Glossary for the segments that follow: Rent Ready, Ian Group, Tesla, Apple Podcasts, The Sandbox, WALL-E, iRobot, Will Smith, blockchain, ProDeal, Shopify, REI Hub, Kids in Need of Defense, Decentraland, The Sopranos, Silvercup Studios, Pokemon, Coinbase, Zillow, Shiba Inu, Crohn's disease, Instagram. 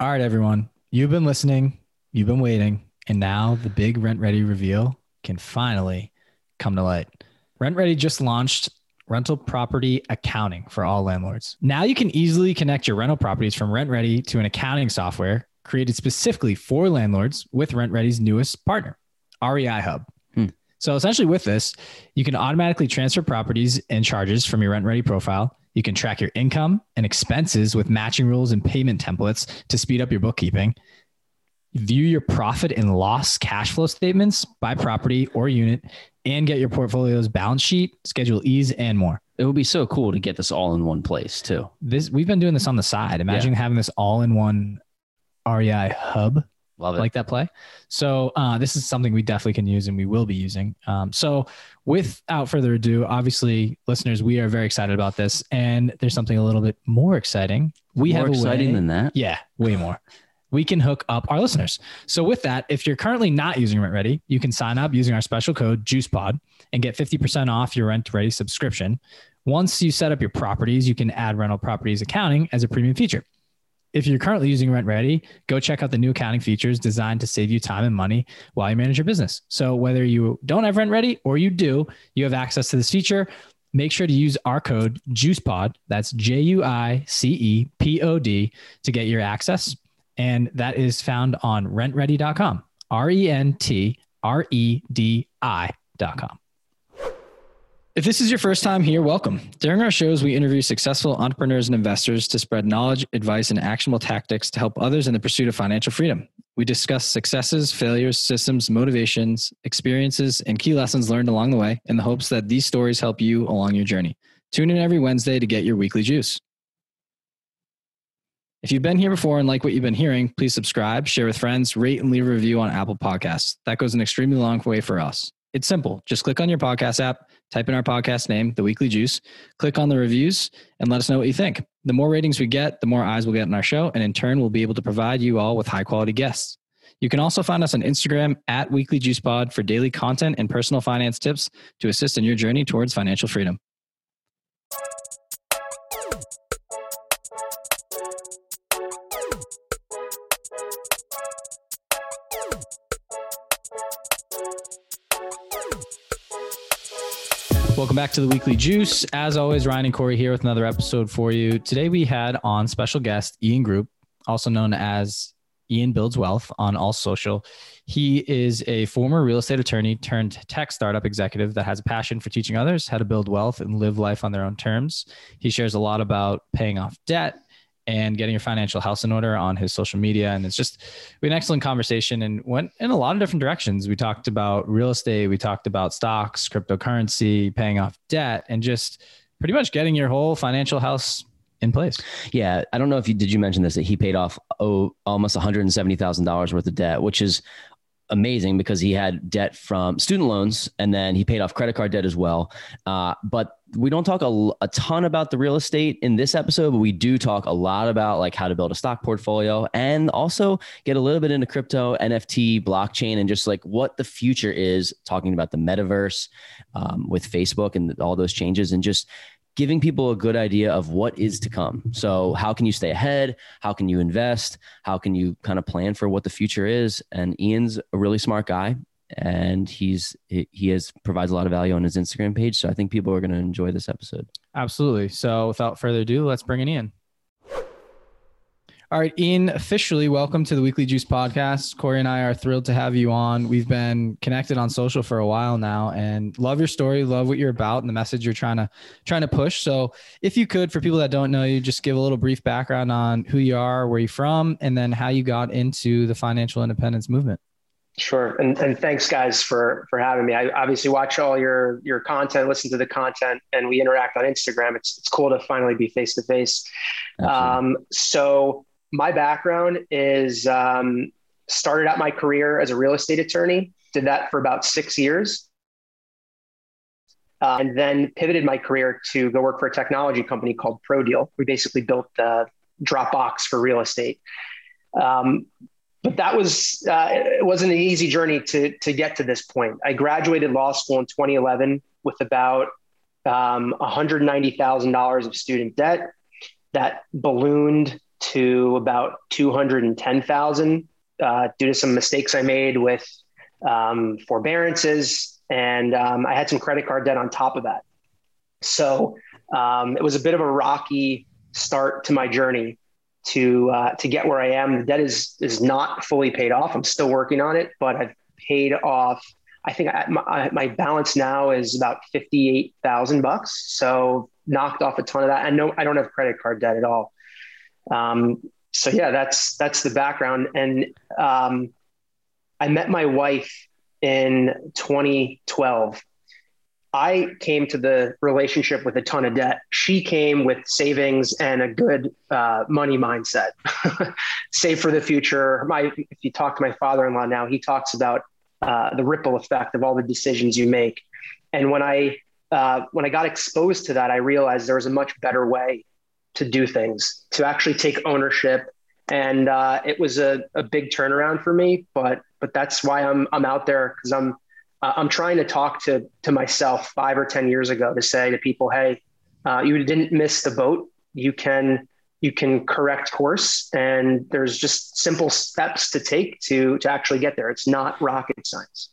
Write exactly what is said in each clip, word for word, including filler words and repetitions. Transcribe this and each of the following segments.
All right, everyone, you've been listening, you've been waiting, and now the big Rent Ready reveal can finally come to light. Rent Ready just launched rental property accounting for all landlords. Now you can easily connect your rental properties from Rent Ready to an accounting software created specifically for landlords with Rent Ready's newest partner, R E I Hub. Hmm. So essentially with this, you can automatically transfer properties and charges from your Rent Ready profile. You can track your income and expenses with matching rules and payment templates to speed up your bookkeeping. View your profit and loss cash flow statements by property or unit and get your portfolio's balance sheet, Schedule E's, and more. It would be so cool to get this all in one place too. This We've been doing this on the side. Imagine yeah. having this all in one R E I Hub. Love it. Like that play. So uh, this is something we definitely can use and we will be using. Um, so without further ado, obviously, listeners, we are very excited about this. And there's something a little bit more exciting. We more have More exciting way, than that? Yeah, way more. We can hook up our listeners. So with that, if you're currently not using Rent Ready, you can sign up using our special code JuicePod and get fifty percent off your Rent Ready subscription. Once you set up your properties, you can add rental properties accounting as a premium feature. If you're currently using Rent Ready, go check out the new accounting features designed to save you time and money while you manage your business. So whether you don't have Rent Ready or you do, you have access to this feature. Make sure to use our code JuicePod, that's J U I C E P O D, to get your access. And that is found on rent ready dot com, R E N T R E D I dot com. If this is your first time here, welcome. During our shows, we interview successful entrepreneurs and investors to spread knowledge, advice, and actionable tactics to help others in the pursuit of financial freedom. We discuss successes, failures, systems, motivations, experiences, and key lessons learned along the way in the hopes that these stories help you along your journey. Tune in every Wednesday to get your weekly juice. If you've been here before and like what you've been hearing, please subscribe, share with friends, rate, and leave a review on Apple Podcasts. That goes an extremely long way for us. It's simple. Just click on your podcast app, type in our podcast name, The Weekly Juice, click on the reviews, and let us know what you think. The more ratings we get, the more eyes we'll get on our show, and in turn, we'll be able to provide you all with high-quality guests. You can also find us on Instagram at Weekly Juice Pod for daily content and personal finance tips to assist in your journey towards financial freedom. Welcome back to The Weekly Juice. As always, Ryan and Corey here with another episode for you. Today we had on special guest Ian Group, also known as Ian Builds Wealth on all social. He is a former real estate attorney turned tech startup executive that has a passion for teaching others how to build wealth and live life on their own terms. He shares a lot about paying off debt and getting your financial house in order on his social media. And it's just we had an excellent conversation and went in a lot of different directions. We talked about real estate. We talked about stocks, cryptocurrency, paying off debt, and just pretty much getting your whole financial house in place. Yeah. I don't know if you, did you mention this, that he paid off oh, almost one hundred seventy thousand dollars worth of debt, which is amazing because he had debt from student loans and then he paid off credit card debt as well. Uh, but we don't talk a, a ton about the real estate in this episode, but we do talk a lot about like how to build a stock portfolio and also get a little bit into crypto, N F T, blockchain, and just like what the future is, talking about the metaverse um, with Facebook and all those changes and just giving people a good idea of what is to come. So how can you stay ahead? How can you invest? How can you kind of plan for what the future is? And Ian's a really smart guy and he's, he has provides a lot of value on his Instagram page. So I think people are going to enjoy this episode. Absolutely. So without further ado, let's bring it in. All right, Ian, officially welcome to the Weekly Juice Podcast. Corey and I are thrilled to have you on. We've been connected on social for a while now and love your story, love what you're about and the message you're trying to trying to push. So if you could, for people that don't know you, just give a little brief background on who you are, where you're from, and then how you got into the financial independence movement. Sure. And and thanks guys for, for having me. I obviously watch all your, your content, listen to the content, and we interact on Instagram. It's, it's cool to finally be face to face. Um, so my background is um, started out my career as a real estate attorney, did that for about six years, uh, and then pivoted my career to go work for a technology company called ProDeal. We basically built the Dropbox for real estate. Um, but that was, uh, it wasn't an easy journey to, to get to this point. I graduated law school in twenty eleven with about um, one hundred ninety thousand dollars of student debt that ballooned to about two hundred ten thousand uh, due to some mistakes I made with um, forbearances. And um, I had some credit card debt on top of that. So um, it was a bit of a rocky start to my journey to uh, to get where I am. The debt is is not fully paid off. I'm still working on it, but I've paid off. I think I, my, my balance now is about fifty-eight thousand bucks. So knocked off a ton of that. I know I don't have credit card debt at all. Um, so yeah, that's, that's the background. And um, I met my wife in twenty twelve. I came to the relationship with a ton of debt. She came with savings and a good uh, money mindset, save for the future. My, if you talk to my father-in-law now, he talks about uh, the ripple effect of all the decisions you make. And when I, uh, when I got exposed to that, I realized there was a much better way to do things, to actually take ownership. And uh, it was a, a big turnaround for me, but, but that's why I'm, I'm out there. Cause I'm, I'm trying to talk to, to myself five or ten years ago to say to people, hey, uh, you didn't miss the boat. You can, you can correct course. And there's just simple steps to take to, to actually get there. It's not rocket science.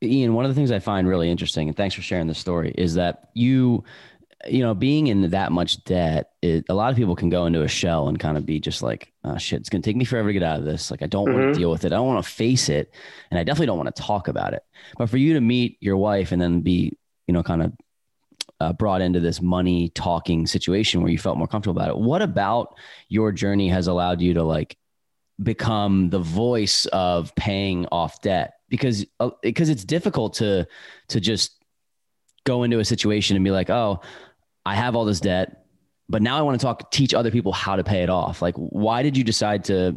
Ian, one of the things I find really interesting, and thanks for sharing this story, is that you, you know, being in that much debt, it, a lot of people can go into a shell and kind of be just like, oh shit, it's going to take me forever to get out of this. Like, I don't mm-hmm. want to deal with it. I don't want to face it. And I definitely don't want to talk about it. But for you to meet your wife and then be, you know, kind of uh, brought into this money talking situation where you felt more comfortable about it. What about your journey has allowed you to like become the voice of paying off debt? Because, uh, because it's difficult to, to just go into a situation and be like, oh, I have all this debt, but now I want to talk, teach other people how to pay it off. Like, why did you decide to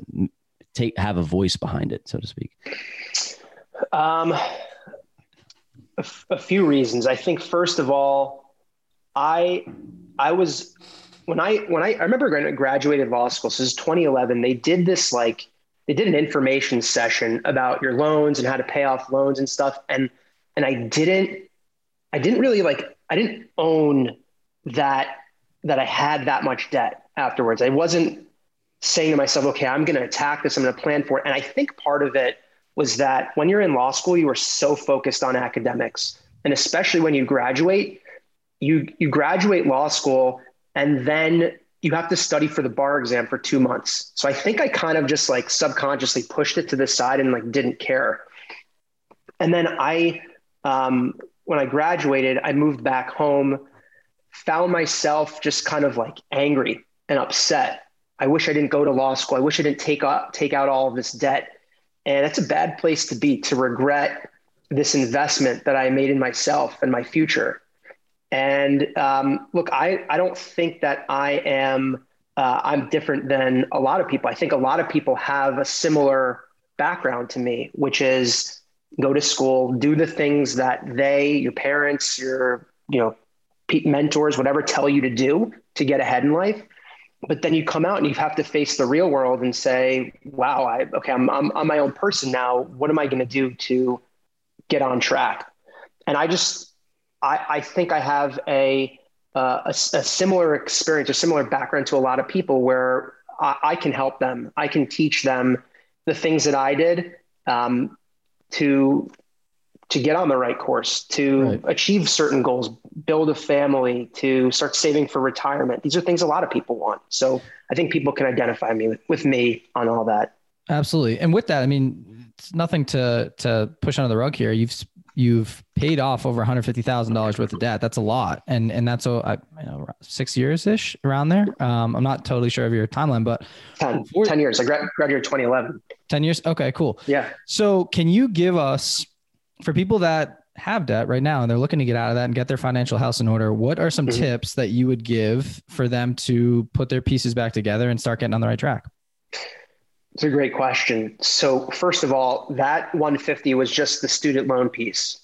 take, have a voice behind it, so to speak? Um, a, f- a few reasons. I think first of all, I, I was, when I, when I, I remember when I graduated law school, so this is twenty eleven, they did this, like they did an information session about your loans and how to pay off loans and stuff. And, and I didn't, I didn't really like, I didn't own that, that I had that much debt afterwards. I wasn't saying to myself, okay, I'm going to attack this. I'm going to plan for it. And I think part of it was that when you're in law school, you were so focused on academics. And especially when you graduate, you, you graduate law school and then you have to study for the bar exam for two months. So I think I kind of just like subconsciously pushed it to the side and like didn't care. And then I, um, when I graduated, I moved back home, found myself just kind of like angry and upset. I wish I didn't go to law school. I wish I didn't take up, take out all of this debt. And that's a bad place to be, to regret this investment that I made in myself and my future. And um, look, I, I don't think that I am, uh, I'm different than a lot of people. I think a lot of people have a similar background to me, which is go to school, do the things that they, your parents, your, you know, mentors, whatever, tell you to do to get ahead in life. But then you come out and you have to face the real world and say, wow, I, okay, I'm, I'm, I'm my own person now. What am I going to do to get on track? And I just, I, I think I have a, uh, a, a similar experience or similar background to a lot of people where I, I can help them. I can teach them the things that I did, um, to, to get on the right course, to right. achieve certain goals, build a family, to start saving for retirement. These are things a lot of people want. So I think people can identify me with, with me on all that. Absolutely. And with that, I mean, it's nothing to, to push under the rug here. You've, you've paid off over one hundred fifty thousand dollars worth of debt. That's a lot. And, and that's, a, I, you know, six years ish around there. Um, I'm not totally sure of your timeline, but ten, ten years. I graduated twenty eleven. ten years. Okay, cool. Yeah. So can you give us, for people that have debt right now and they're looking to get out of that and get their financial house in order, what are some mm-hmm. tips that you would give for them to put their pieces back together and start getting on the right track? It's a great question. So first of all, that one fifty was just the student loan piece.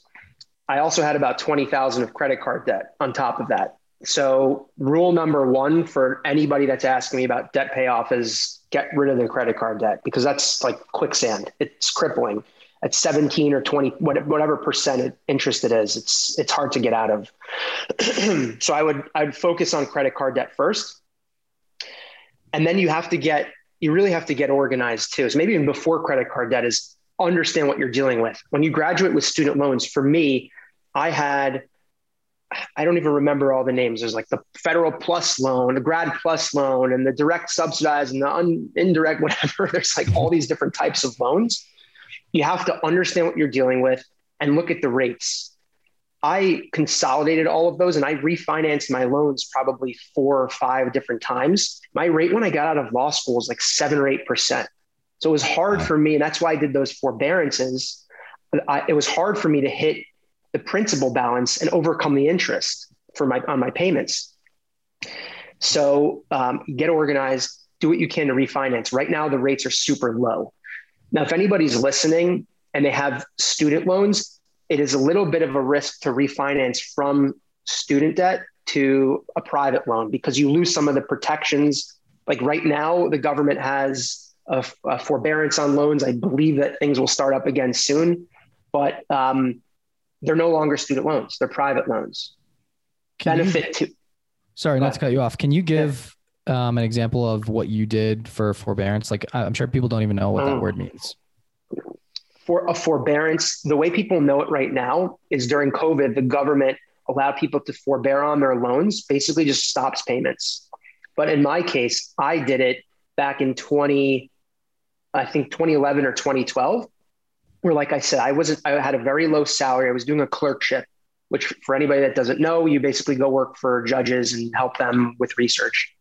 I also had about twenty thousand of credit card debt on top of that. So rule number one for anybody that's asking me about debt payoff is get rid of their credit card debt, because that's like quicksand. It's crippling. At seventeen or twenty, whatever percent interest it is, it's it's hard to get out of. So I would I'd focus on credit card debt first. And then you have to get you really have to get organized too. So maybe even before credit card debt is understand what you're dealing with. When you graduate with student loans, for me, I had, I don't even remember all the names. There's like the federal plus loan, the grad plus loan, and the direct subsidized and the un, indirect, whatever. There's like all these different types of loans. You have to understand what you're dealing with and look at the rates. I consolidated all of those and I refinanced my loans probably four or five different times. My rate when I got out of law school was like seven or eight percent. So it was hard for me. And that's why I did those forbearances. I, it was hard for me to hit the principal balance and overcome the interest for my, on my payments. So um, get organized, do what you can to refinance. Right now, the rates are super low. Now, if anybody's listening and they have student loans, it is a little bit of a risk to refinance from student debt to a private loan because you lose some of the protections. Like right now, the government has a, a forbearance on loans. I believe that things will start up again soon, but um, they're no longer student loans. They're private loans. Can Benefit you, to. Sorry, not to cut you off. Can you give yeah. um, an example of what you did for forbearance? Like I'm sure people don't even know what um, that word means. For a forbearance, the way people know it right now is during COVID, the government allowed people to forbear on their loans, basically just stops payments. But in my case, I did it back in twenty, I think twenty eleven or twenty twelve, where, like I said, I wasn't, I had a very low salary. I was doing a clerkship, which for anybody that doesn't know, you basically go work for judges and help them with research.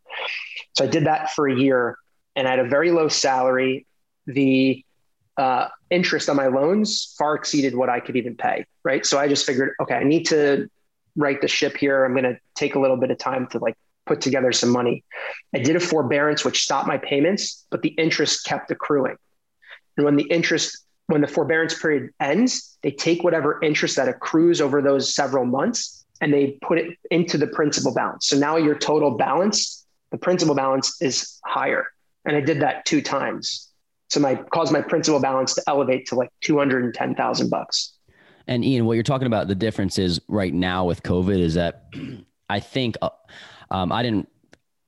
So I did that for a year and I had a very low salary. The, uh, interest on my loans far exceeded what I could even pay. Right. So I just figured, okay, I need to right the ship here. I'm going to take a little bit of time to like put together some money. I did a forbearance, which stopped my payments, but the interest kept accruing. And when the interest, when the forbearance period ends, they take whatever interest that accrues over those several months and they put it into the principal balance. So now your total balance, the principal balance is higher. And I did that two times. So my caused my principal balance to elevate to like two hundred ten thousand bucks. And Ian, what you're talking about, the difference is right now with COVID is that I think uh, um, I didn't,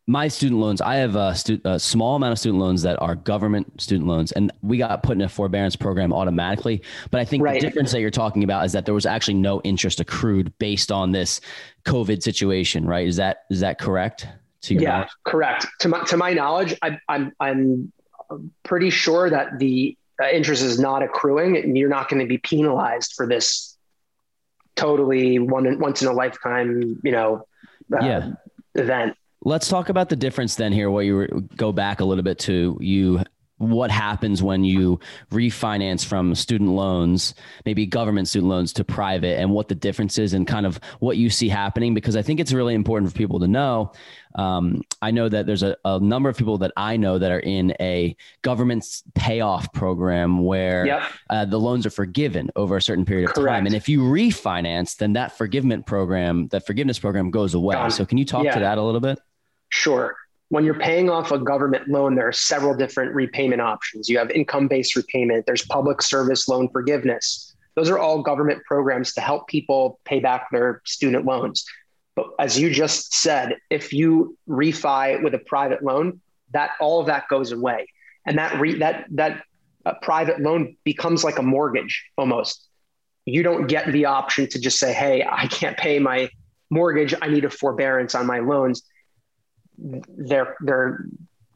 my student loans, I have a, stu- a small amount of student loans that are government student loans and we got put in a forbearance program automatically. But I think right. the difference that you're talking about is that there was actually no interest accrued based on this COVID situation, right? Is that, is that correct? To your yeah, knowledge? Correct. To my, to my knowledge, I, I'm, I'm, I'm pretty sure that the uh, interest is not accruing and you're not going to be penalized for this totally one once in a lifetime, you know, uh, yeah. event. Let's talk about the difference then here, where you re- go back a little bit to you, what happens when you refinance from student loans, maybe government student loans to private, and what the difference is and kind of what you see happening, because I think it's really important for people to know. Um, I know that there's a, a number of people that I know that are in a government payoff program where yep. uh, the loans are forgiven over a certain period of Correct. time. And if you refinance, then that forgiveness program, that forgiveness program goes away. Um, so can you talk yeah. to that a little bit? Sure. When you're paying off a government loan, there are several different repayment options. You have income-based repayment. There's public service loan forgiveness. Those are all government programs to help people pay back their student loans. But as you just said, if you refi with a private loan, that all of that goes away. And that re, that that uh, private loan becomes like a mortgage almost. You don't get the option to just say, hey, I can't pay my mortgage. I need a forbearance on my loans. They're, they're,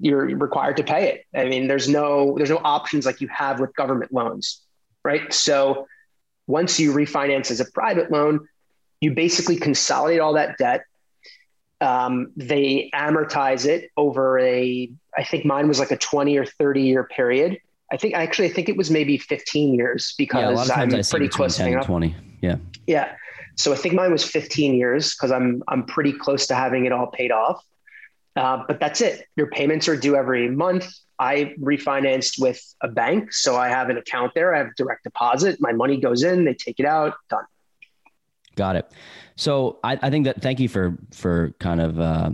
you're required to pay it. I mean, there's no, there's no options like you have with government loans, right? So once you refinance as a private loan, you basically consolidate all that debt. Um, they amortize it over a, I think mine was like a twenty or thirty year period. I think actually, I think it was maybe fifteen years because yeah, I'm pretty close to twenty. Yeah. Yeah. So I think mine was fifteen years cause I'm, I'm pretty close to having it all paid off. Uh, but that's it. Your payments are due every month. I refinanced with a bank. So I have an account there. I have direct deposit. My money goes in, they take it out, done. Got it. So I, I think that, thank you for, for kind of uh,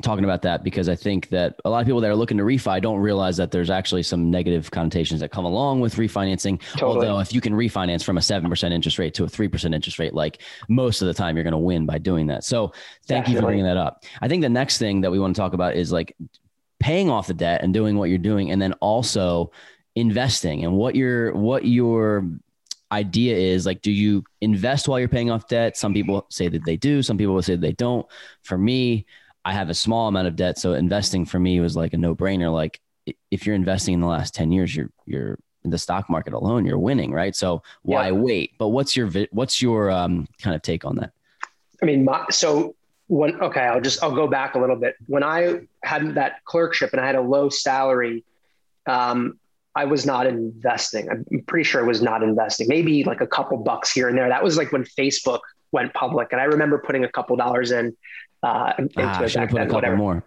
talking about that, because I think that a lot of people that are looking to refi don't realize that there's actually some negative connotations that come along with refinancing. Totally. Although if you can refinance from a seven percent interest rate to a three percent interest rate, like most of the time you're going to win by doing that. So thank Definitely. you for bringing that up. I think the next thing that we want to talk about is like paying off the debt and doing what you're doing, and then also investing. And what your what your idea is, like, do you invest while you're paying off debt? Some people say that they do. Some people will say that they don't. For me, I have a small amount of debt, so investing for me was like a no-brainer. Like, if you're investing in the last ten years, you're you're in the stock market alone, you're winning, right? So why yeah. wait? But what's your what's your um, kind of take on that? I mean, my, so when okay, I'll just I'll go back a little bit. When I had that clerkship and I had a low salary, um, I was not investing. I'm pretty sure I was not investing. Maybe like a couple bucks here and there. That was like when Facebook went public, and I remember putting a couple dollars in. Uh, into ah, it back put then, a whatever. More.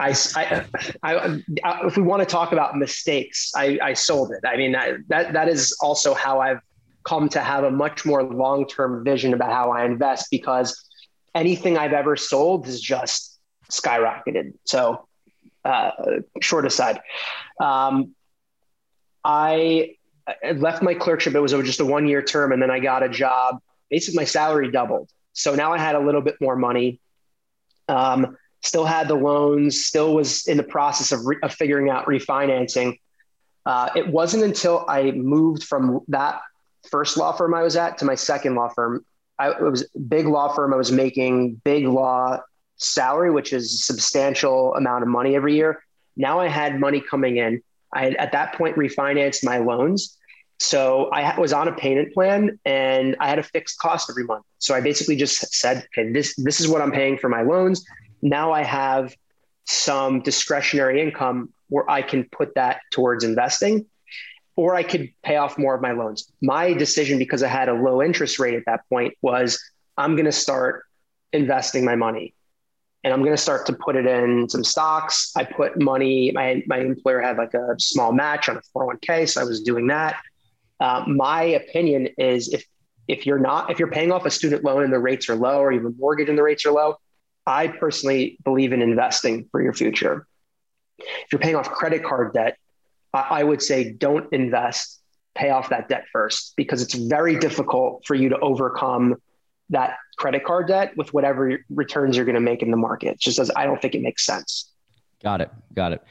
I, I, I, I, if we want to talk about mistakes, I, I sold it. I mean, I, that, that is also how I've come to have a much more long-term vision about how I invest, because anything I've ever sold has just skyrocketed. So, uh, short aside, um, I, I left my clerkship. It was just a one-year term. And then I got a job. Basically my salary doubled. So now I had a little bit more money. Um, still had the loans, still was in the process of, re- of figuring out refinancing. Uh, it wasn't until I moved from that first law firm I was at to my second law firm. I it was a big law firm. I was making big law salary, which is a substantial amount of money every year. Now I had money coming in. I had at that point refinanced my loans. So I was on a payment plan and I had a fixed cost every month. So I basically just said, okay, this, this is what I'm paying for my loans. Now I have some discretionary income where I can put that towards investing, or I could pay off more of my loans. My decision, because I had a low interest rate at that point, was I'm going to start investing my money, and I'm going to start to put it in some stocks. I put money, my, my employer had like a small match on a four oh one k. So I was doing that. Uh, my opinion is if, if you're not, if you're paying off a student loan and the rates are low, or even mortgage and the rates are low, I personally believe in investing for your future. If you're paying off credit card debt, I, I would say, don't invest, pay off that debt first, because it's very difficult for you to overcome that credit card debt with whatever returns you're going to make in the market. It's just as I don't think it makes sense. Got it. Got it.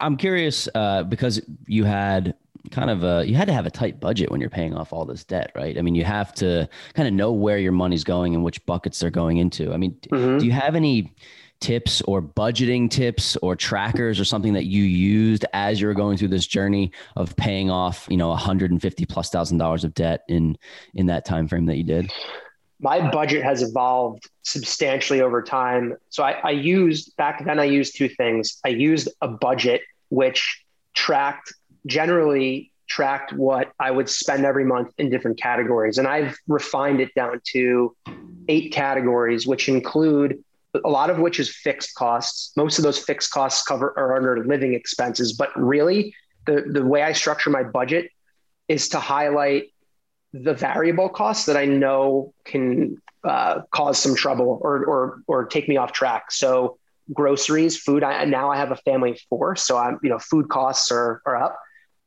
I'm curious, uh, because you had kind of a, you had to have a tight budget when you're paying off all this debt, right? I mean, you have to kind of know where your money's going and which buckets they're going into. I mean, mm-hmm. do you have any tips or budgeting tips or trackers or something that you used as you were going through this journey of paying off, you know, one hundred fifty plus thousand dollars of debt in, in that time frame that you did? My budget has evolved substantially over time. So I, I used back then I used two things. I used a budget, which tracked generally tracked what I would spend every month in different categories. And I've refined it down to eight categories, which include a lot of which is fixed costs. Most of those fixed costs cover are under living expenses, but really the, the way I structure my budget is to highlight the variable costs that I know can uh, cause some trouble or, or, or take me off track. So groceries, food, I, now I have a family of four. So I'm, you know, food costs are, are up.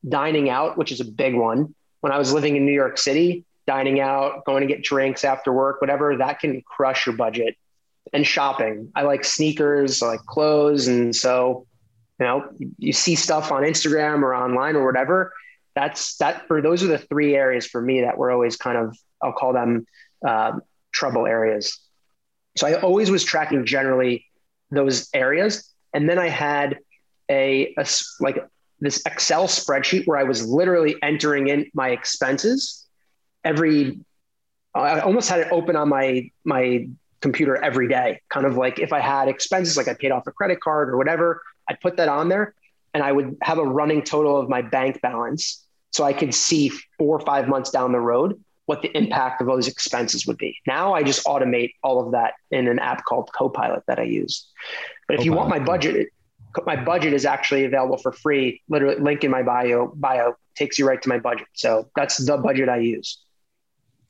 Dining out, which is a big one. When I was living in New York City, dining out, going to get drinks after work, whatever, that can crush your budget. And shopping. I like sneakers, I like clothes. And so, you know, you see stuff on Instagram or online or whatever, that's that for those are the three areas for me that were always kind of, I'll call them uh, trouble areas. So I always was tracking generally those areas. And then I had a, a like this Excel spreadsheet where I was literally entering in my expenses every, I almost had it open on my, my computer every day. Kind of like if I had expenses, like I paid off a credit card or whatever, I'd put that on there. And I would have a running total of my bank balance, so I could see four or five months down the road what the impact of those expenses would be. Now I just automate all of that in an app called Copilot that I use. But if Copilot. You want my budget, my budget is actually available for free. Literally, link in my bio. Bio takes you right to my budget. So that's the budget I use.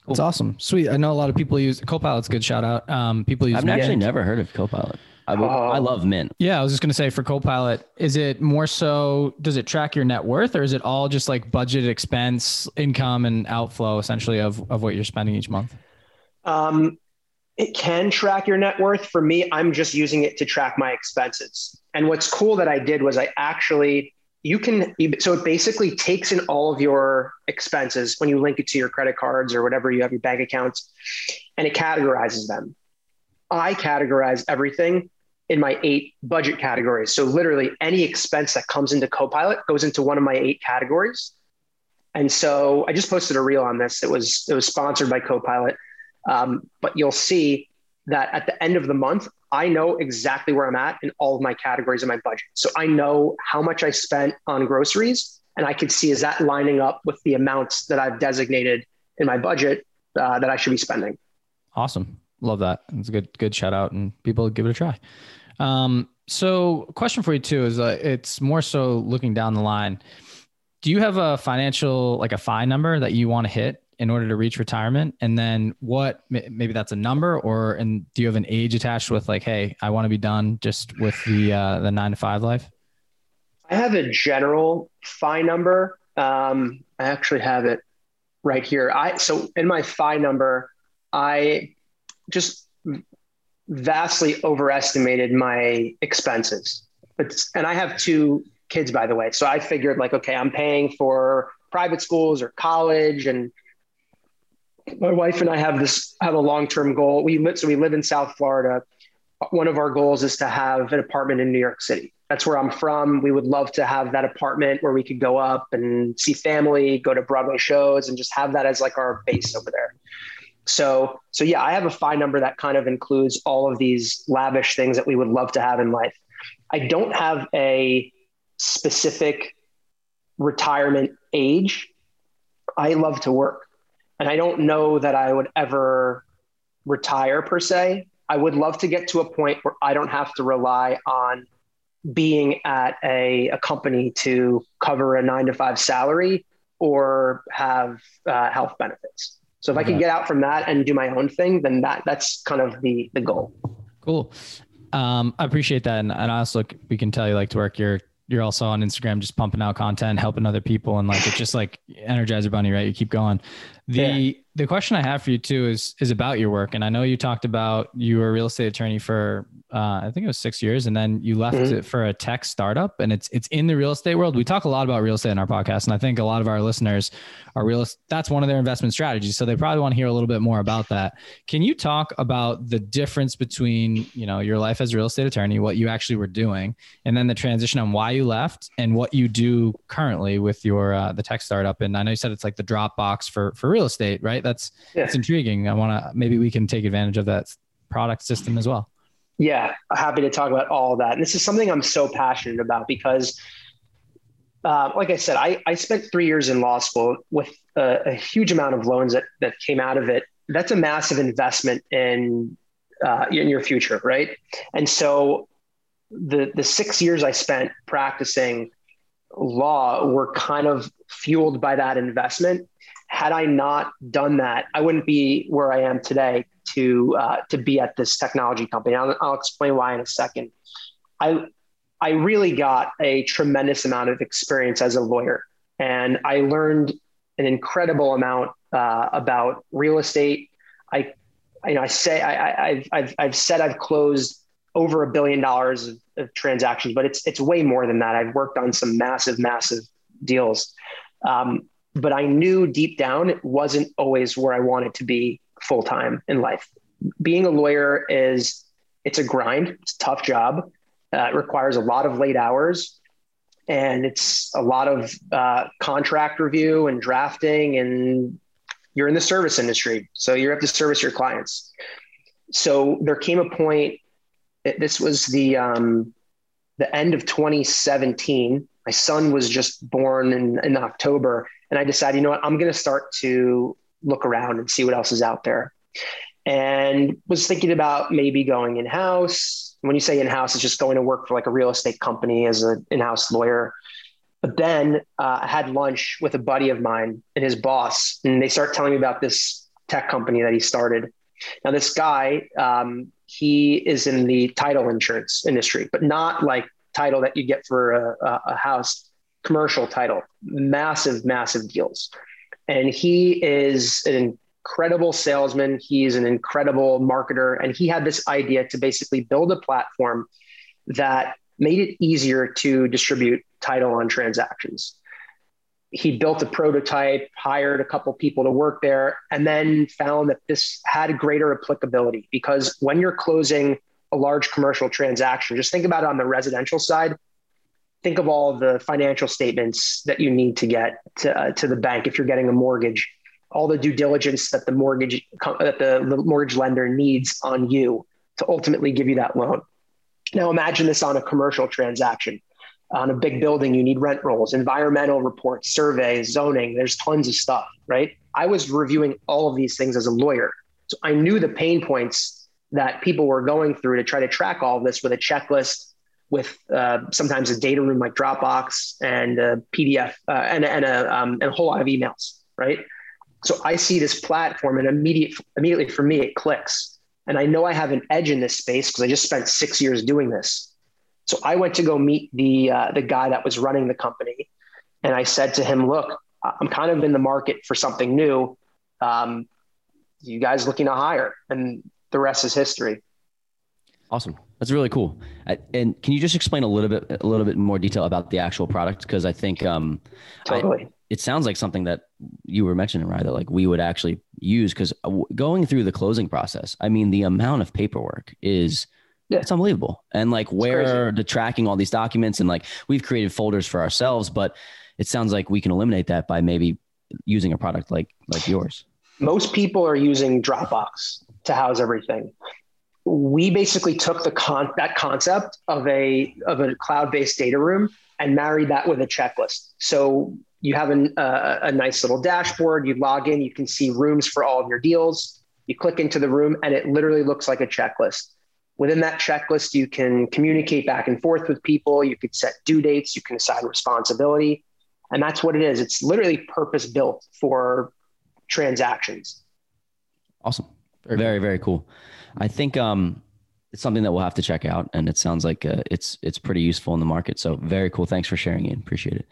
That's cool. Awesome, sweet. I know a lot of people use Copilot's a good shout out. Um, people use. I've Mint. Actually never heard of Copilot. I, would, uh, I love Mint. Yeah, I was just going to say for Copilot, is it more so, does it track your net worth, or is it all just like budget, expense, income, and outflow essentially of, of what you're spending each month? Um, it can track your net worth. For me, I'm just using it to track my expenses. And what's cool that I did was I actually, you can, so it basically takes in all of your expenses when you link it to your credit cards or whatever you have, your bank accounts, and it categorizes them. I categorize everything in my eight budget categories. So literally any expense that comes into Copilot goes into one of my eight categories. And so I just posted a reel on this. It was, it was sponsored by Copilot. Um, but you'll see that at the end of the month, I know exactly where I'm at in all of my categories of my budget. So I know how much I spent on groceries, and I could see, is that lining up with the amounts that I've designated in my budget uh, that I should be spending. Awesome. Love that. It's a good, good shout out, and people give it a try. Um, so question for you too, is uh, it's more so looking down the line. Do you have a financial, like a F I number that you want to hit in order to reach retirement? And then what, maybe that's a number, or, and do you have an age attached with like, hey, I want to be done just with the, uh, the nine to five life? I have a general F I number. Um, I actually have it right here. I, so in my F I number, I just vastly overestimated my expenses, but, and I have two kids, by the way. So I figured like, okay, I'm paying for private schools or college, and my wife and I have this, have a long-term goal. We live, so we live in South Florida. One of our goals is to have an apartment in New York City. That's where I'm from. We would love to have that apartment where we could go up and see family, go to Broadway shows, and just have that as like our base over there. So, so yeah, I have a F I number that kind of includes all of these lavish things that we would love to have in life. I don't have a specific retirement age. I love to work. And I don't know that I would ever retire per se. I would love to get to a point where I don't have to rely on being at a, a company to cover a nine to five salary or have uh, health benefits. So if okay. I could get out from that and do my own thing, then that that's kind of the, the goal. Cool. Um, I appreciate that. And, and also we can tell you like to work your You're also on Instagram, just pumping out content, helping other people. And like, it's just like Energizer Bunny, right? You keep going. The, yeah. the question I have for you too is, is about your work. And I know you talked about, you were a real estate attorney for, uh, I think it was six years. And then you left mm-hmm. it for a tech startup, and it's, it's in the real estate world. We talk a lot about real estate in our podcast. And I think a lot of our listeners are real. That's one of their investment strategies. So they probably want to hear a little bit more about that. Can you talk about the difference between, you know, your life as a real estate attorney, what you actually were doing, and then the transition on why you left and what you do currently with your, uh, the tech startup? And I know you said it's like the Dropbox for, for real estate, right? That's, yeah. that's intriguing. I want to, maybe we can take advantage of that product system as well. Yeah. Happy to talk about all that. And this is something I'm so passionate about because, uh, like I said, I, I spent three years in law school with a, a huge amount of loans that, that came out of it. That's a massive investment in, uh, in your future. Right. And so the, the six years I spent practicing law were kind of fueled by that investment. Had I not done that, I wouldn't be where I am today to, uh, to be at this technology company. I'll, I'll explain why in a second. I, I really got a tremendous amount of experience as a lawyer, and I learned an incredible amount, uh, about real estate. I, you know, I say, I, I've, I've, I've said I've closed over a billion dollars of, of transactions, but it's, it's way more than that. I've worked on some massive, massive deals. Um, But I knew deep down, it wasn't always where I wanted to be full-time in life. Being a lawyer is, it's a grind. It's a tough job. Uh, it requires a lot of late hours, and it's a lot of uh, contract review and drafting, and you're in the service industry. So you have to service your clients. So there came a point, this was the, um, the end of twenty seventeen. My son was just born in, in October. And I decided, you know what, I'm going to start to look around and see what else is out there. And was thinking about maybe going in-house. When you say in-house, it's just going to work for like a real estate company as an in-house lawyer. But then uh, I had lunch with a buddy of mine and his boss, and they start telling me about this tech company that he started. Now this guy, um, he is in the title insurance industry, but not like title that you get for a, a house. Commercial title, massive, massive deals. And he is an credible salesman. He is an incredible marketer. And he had this idea to basically build a platform that made it easier to distribute title on transactions. He built a prototype, hired a couple people to work there, and then found that this had greater applicability because when you're closing a large commercial transaction, just think about it on the residential side. Think of all the financial statements that you need to get to, uh, to the bank if you're getting a mortgage, all the due diligence that the mortgage that the mortgage lender needs on you to ultimately give you that loan. Now imagine this on a commercial transaction. On a big building, you need rent rolls, environmental reports, surveys, zoning. There's tons of stuff, right? I was reviewing all of these things as a lawyer. So I knew the pain points that people were going through to try to track all this with a checklist, with uh, sometimes a data room like Dropbox and a P D F uh, and, and, a, um, and a whole lot of emails, right? So I see this platform and immediate, immediately for me, it clicks. And I know I have an edge in this space because I just spent six years doing this. So I went to go meet the uh, the guy that was running the company. And I said to him, look, I'm kind of in the market for something new. Um, you guys looking to hire? And the rest is history. Awesome. That's really cool. And can you just explain a little bit, a little bit more detail about the actual product? Because I think um, totally. I, it sounds like something that you were mentioning, right? That like we would actually use, because going through the closing process, I mean, the amount of paperwork is... Yeah. It's unbelievable. And like where the tracking all these documents and like we've created folders for ourselves, but it sounds like we can eliminate that by maybe using a product like, like yours. Most people are using Dropbox to house everything. We basically took the con that concept of a, of a cloud-based data room and married that with a checklist. So you have an, uh, a nice little dashboard, you log in, you can see rooms for all of your deals. You click into the room and it literally looks like a checklist. Within that checklist, you can communicate back and forth with people. You could set due dates. You can assign responsibility. And that's what it is. It's literally purpose-built for transactions. Awesome. Very, very cool. I think um, it's something that we'll have to check out. And it sounds like uh, it's it's pretty useful in the market. So very cool. Thanks for sharing it. Appreciate it.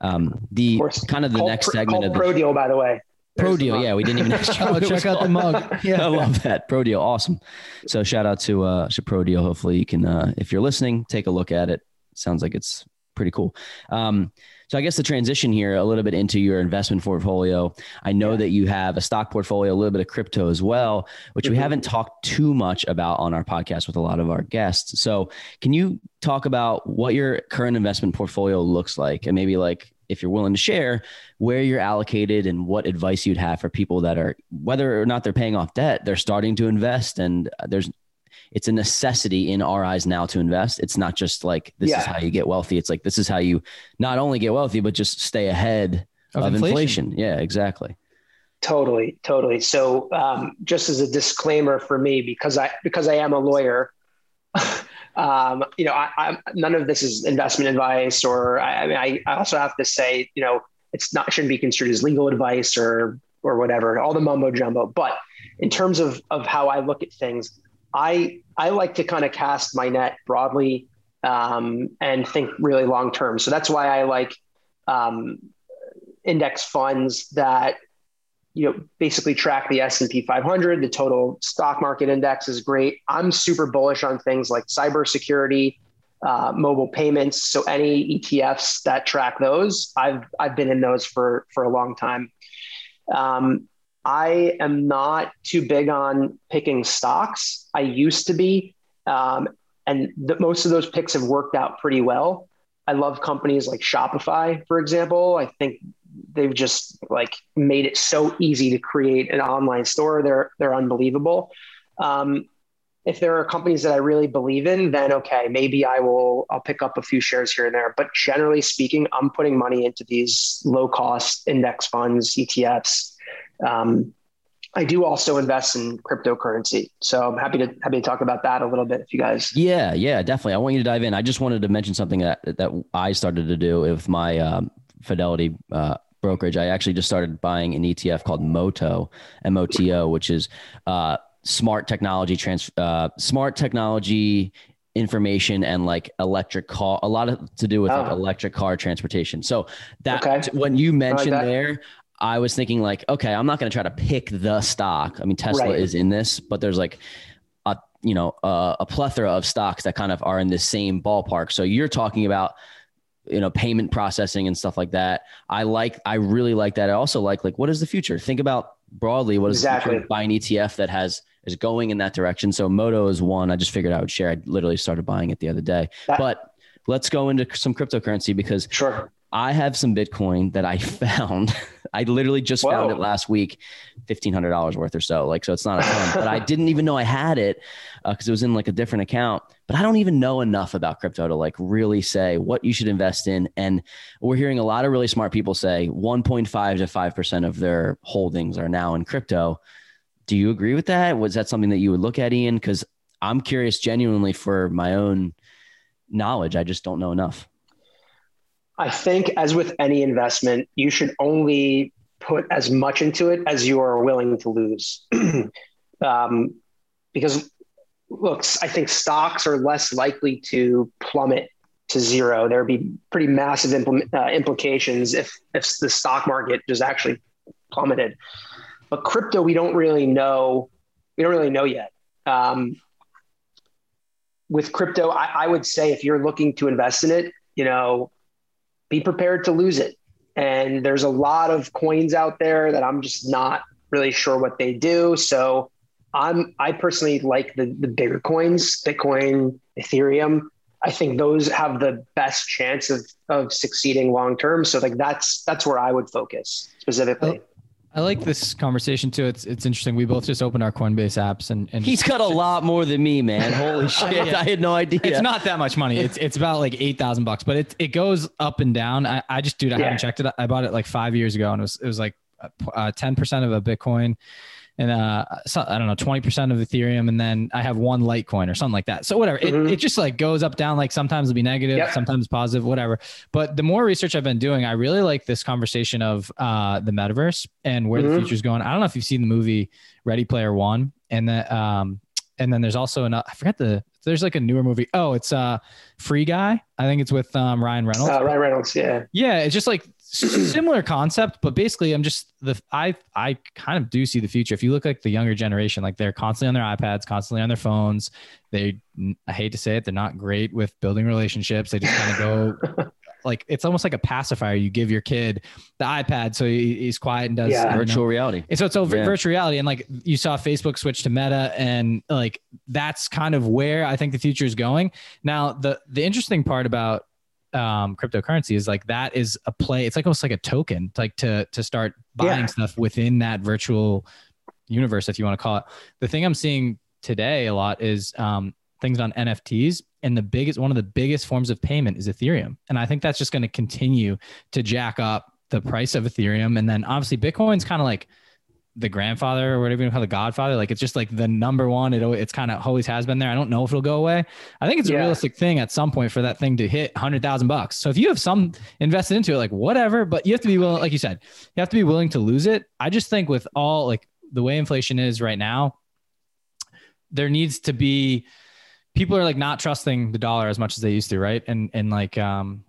Um, the of kind of the call next pro, segment of the ProDeal, by the way. ProDeal, yeah, we didn't even oh, check out called. the mug. Yeah, I love that ProDeal, awesome. So shout out to uh, to ProDeal. Hopefully, you can, uh, if you're listening, take a look at it. Sounds like it's pretty cool. Um, so I guess the transition here a little bit into your investment portfolio. I know yeah. that you have a stock portfolio, a little bit of crypto as well, which mm-hmm. we haven't talked too much about on our podcast with a lot of our guests. So can you talk about what your current investment portfolio looks like, and maybe like, if you're willing to share, where you're allocated and what advice you'd have for people that are, whether or not they're paying off debt, they're starting to invest, and there's, it's a necessity in our eyes now to invest. It's not just like, this yeah. is how you get wealthy. It's like, this is how you not only get wealthy, but just stay ahead of, of inflation. inflation. Yeah, exactly. Totally. Totally. So um, just as a disclaimer for me, because I, because I am a lawyer, Um, you know, I, I, none of this is investment advice, or I, I mean, I, I also have to say, you know, it's not, shouldn't be construed as legal advice or, or whatever, all the mumbo jumbo. But in terms of, of how I look at things, I, I like to kind of cast my net broadly, um, and think really long-term. So that's why I like, um, index funds that, you know, basically track the S and P five hundred, the total stock market index is great. I'm super bullish on things like cybersecurity, uh, mobile payments. So any E T Fs that track those, I've, I've been in those for, for a long time. Um, I am not too big on picking stocks. I used to be, um, and the, most of those picks have worked out pretty well. I love companies like Shopify, for example. I think they've just like made it so easy to create an online store. They're, they're unbelievable. Um, if there are companies that I really believe in, then okay, maybe I will, I'll pick up a few shares here and there, but generally speaking, I'm putting money into these low cost index funds, E T Fs. Um, I do also invest in cryptocurrency. So I'm happy to happy to talk about that a little bit if you guys. Yeah, yeah, definitely. I want you to dive in. I just wanted to mention something that, that I started to do with my, um, Fidelity uh, brokerage. I actually just started buying an E T F called Moto, M O T O, which is uh, smart technology trans uh, smart technology information and like electric car. A lot of to do with oh. like electric car transportation. So that okay. when you mentioned like there, I was thinking like, okay, I'm not going to try to pick the stock. I mean, Tesla right. is in this, but there's like a, you know, a, a plethora of stocks that kind of are in the same ballpark. So you're talking about, you know, payment processing and stuff like that. I like, I really like that. I also like, like, what is the future? Think about broadly, what is exactly. the buy an E T F that has, is going in that direction. So Moto is one I just figured I would share. I literally started buying it the other day, that- but let's go into some cryptocurrency because sure. I have some Bitcoin that I found. I literally just Whoa. found it last week, fifteen hundred dollars worth or so. Like, so it's not a ton, but I didn't even know I had it because uh, it was in like a different account, but I don't even know enough about crypto to like really say what you should invest in. And we're hearing a lot of really smart people say one point five to five percent of their holdings are now in crypto. Do you agree with that? Was that something that you would look at, Ian? Because I'm curious genuinely for my own knowledge. I just don't know enough. I think as with any investment, you should only put as much into it as you are willing to lose. um, because look, I think stocks are less likely to plummet to zero. There'd be pretty massive impl- uh, implications if, if the stock market just actually plummeted, but crypto, we don't really know. We don't really know yet. Um, with crypto, I, I would say if you're looking to invest in it, you know, be prepared to lose it. And there's a lot of coins out there that I'm just not really sure what they do. So I'm, I personally like the, the bigger coins, Bitcoin, Ethereum. I think those have the best chance of, of succeeding long-term. So like, that's, that's where I would focus specifically. I like this conversation too. It's it's interesting. We both just opened our Coinbase apps and, and he's got a lot more than me, man. Holy shit. Yeah. I had no idea. It's not that much money. It's it's about like eight thousand bucks, but it, it goes up and down. I, I just, dude, I yeah. haven't checked it. I bought it like five years ago and it was, it was like uh, ten percent of a Bitcoin and uh, so, I don't know, twenty percent of Ethereum. And then I have one Litecoin or something like that. So whatever, mm-hmm. it, it just like goes up, down, like sometimes it'll be negative, yep. sometimes positive, whatever. But the more research I've been doing, I really like this conversation of uh, the metaverse and where mm-hmm. the future is going. I don't know if you've seen the movie Ready Player One. And the, um, and then there's also an, I forgot the, there's like a newer movie. Oh, it's uh Free Guy. I think it's with um, Ryan Reynolds. Uh, Ryan Reynolds. Yeah. Yeah. It's just like, similar concept, but basically I'm just the, I, I kind of do see the future. If you look like the younger generation, like they're constantly on their iPads, constantly on their phones. They, I hate to say it, they're not great with building relationships. They just kind of go like, it's almost like a pacifier. You give your kid the iPad. So he, he's quiet and does yeah, you know, virtual reality. And so it's over yeah. virtual reality. And like you saw Facebook switch to Meta and like, that's kind of where I think the future is going. Now the, the interesting part about um, cryptocurrency is like, that is a play. It's like almost like a token, like to, to start buying yeah. stuff within that virtual universe, if you want to call it. The thing I'm seeing today a lot is, um, things on N F Ts, and the biggest, one of the biggest forms of payment is Ethereum. And I think that's just going to continue to jack up the price of Ethereum. And then obviously Bitcoin's kind of like the grandfather or whatever you call the godfather. Like, it's just like the number one, it it's kind of always has been there. I don't know if it'll go away. I think it's a yeah. realistic thing at some point for that thing to hit a hundred thousand bucks. So if you have some invested into it, like whatever, but you have to be willing, like you said, you have to be willing to lose it. I just think with all like the way inflation is right now, there needs to be, people are like not trusting the dollar as much as they used to. Right. And, and like, um,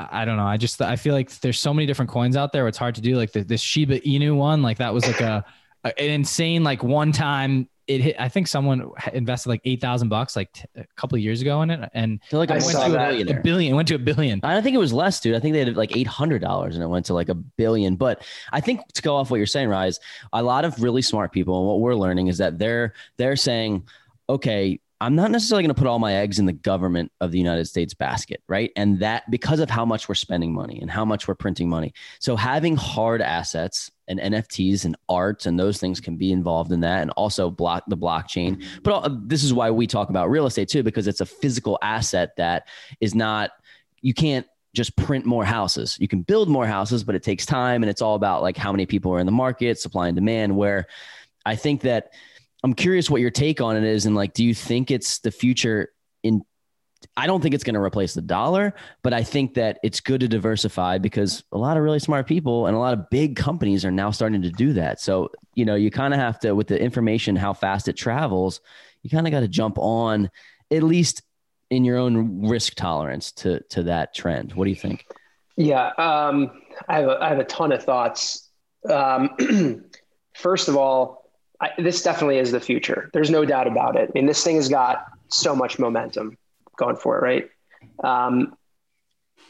I don't know. I just, I feel like there's so many different coins out there. It's hard to do like the, this Shiba Inu one. Like that was like a, an insane, like one time it hit, I think someone invested like eight thousand bucks, like t- a couple of years ago in it. And so like I it went to a, a billion, it went to a billion. I don't think it was less, dude. I think they had like eight hundred dollars and it went to like a billion. But I think to go off what you're saying, Rise, a lot of really smart people. And what we're learning is that they're, they're saying, okay, I'm not necessarily going to put all my eggs in the government of the United States basket, right? And that because of how much we're spending money and how much we're printing money. So having hard assets and N F Ts and art and those things can be involved in that, and also block the blockchain. But all, this is why we talk about real estate too, because it's a physical asset that is not, you can't just print more houses. You can build more houses, but it takes time. And it's all about like how many people are in the market, supply and demand, where I think that I'm curious what your take on it is. And like, do you think it's the future in, I don't think it's going to replace the dollar, but I think that it's good to diversify because a lot of really smart people and a lot of big companies are now starting to do that. So, you know, you kind of have to, with the information, how fast it travels, you kind of got to jump on at least in your own risk tolerance to, to that trend. What do you think? Yeah. Um, I have a, I have a ton of thoughts. Um, first of all, I, this definitely is the future. There's no doubt about it. I mean, this thing has got so much momentum going for it, right? Um,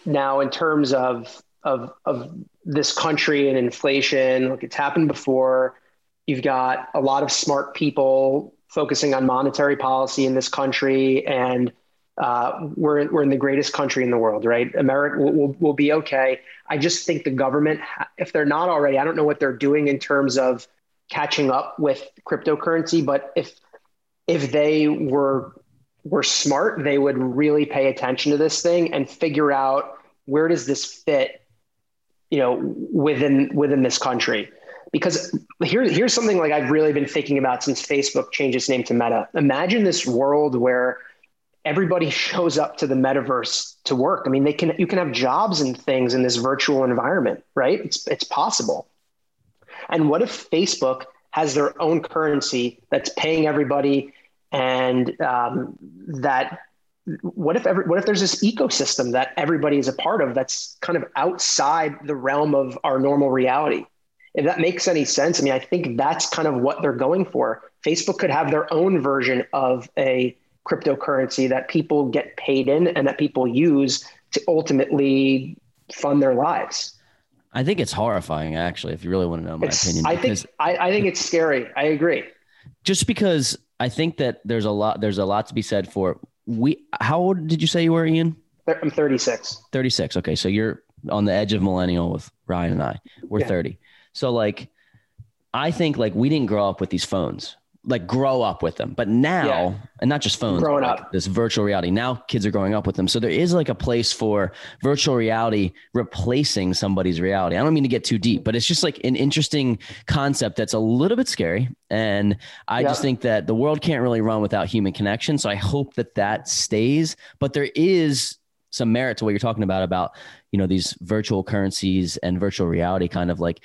now, in terms of of of this country and inflation, look, it's happened before. You've got a lot of smart people focusing on monetary policy in this country, and uh, we're we're in the greatest country in the world, right? America will will be okay. I just think the government, if they're not already, I don't know what they're doing in terms of catching up with cryptocurrency, but if if they were were smart, they would really pay attention to this thing and figure out where does this fit, you know, within within this country. Because here, here's something like I've really been thinking about since Facebook changed its name to Meta. Imagine this world where everybody shows up to the metaverse to work. I mean, they can you can have jobs and things in this virtual environment, right? It's it's possible. And what if Facebook has their own currency that's paying everybody? And um, that what if every, what if there's this ecosystem that everybody is a part of that's kind of outside the realm of our normal reality? If that makes any sense, I mean, I think that's kind of what they're going for. Facebook could have their own version of a cryptocurrency that people get paid in and that people use to ultimately fund their lives. I think it's horrifying, actually, if you really want to know my it's, opinion. I think I, I think it's scary. I agree. Just because I think that there's a lot there's a lot to be said for we. How old did you say you were, Ian? I'm thirty-six. thirty-six. Okay, so you're on the edge of millennial with Ryan and I. We're yeah. thirty. So like, I think like we didn't grow up with these phones. Like grow up with them, but now, yeah. and not just phones, growing like up this virtual reality. Now kids are growing up with them. So there is like a place for virtual reality replacing somebody's reality. I don't mean to get too deep, but it's just like an interesting concept that's a little bit scary. And I yeah. just think that the world can't really run without human connection. So I hope that that stays, but there is some merit to what you're talking about, about, you know, these virtual currencies and virtual reality kind of like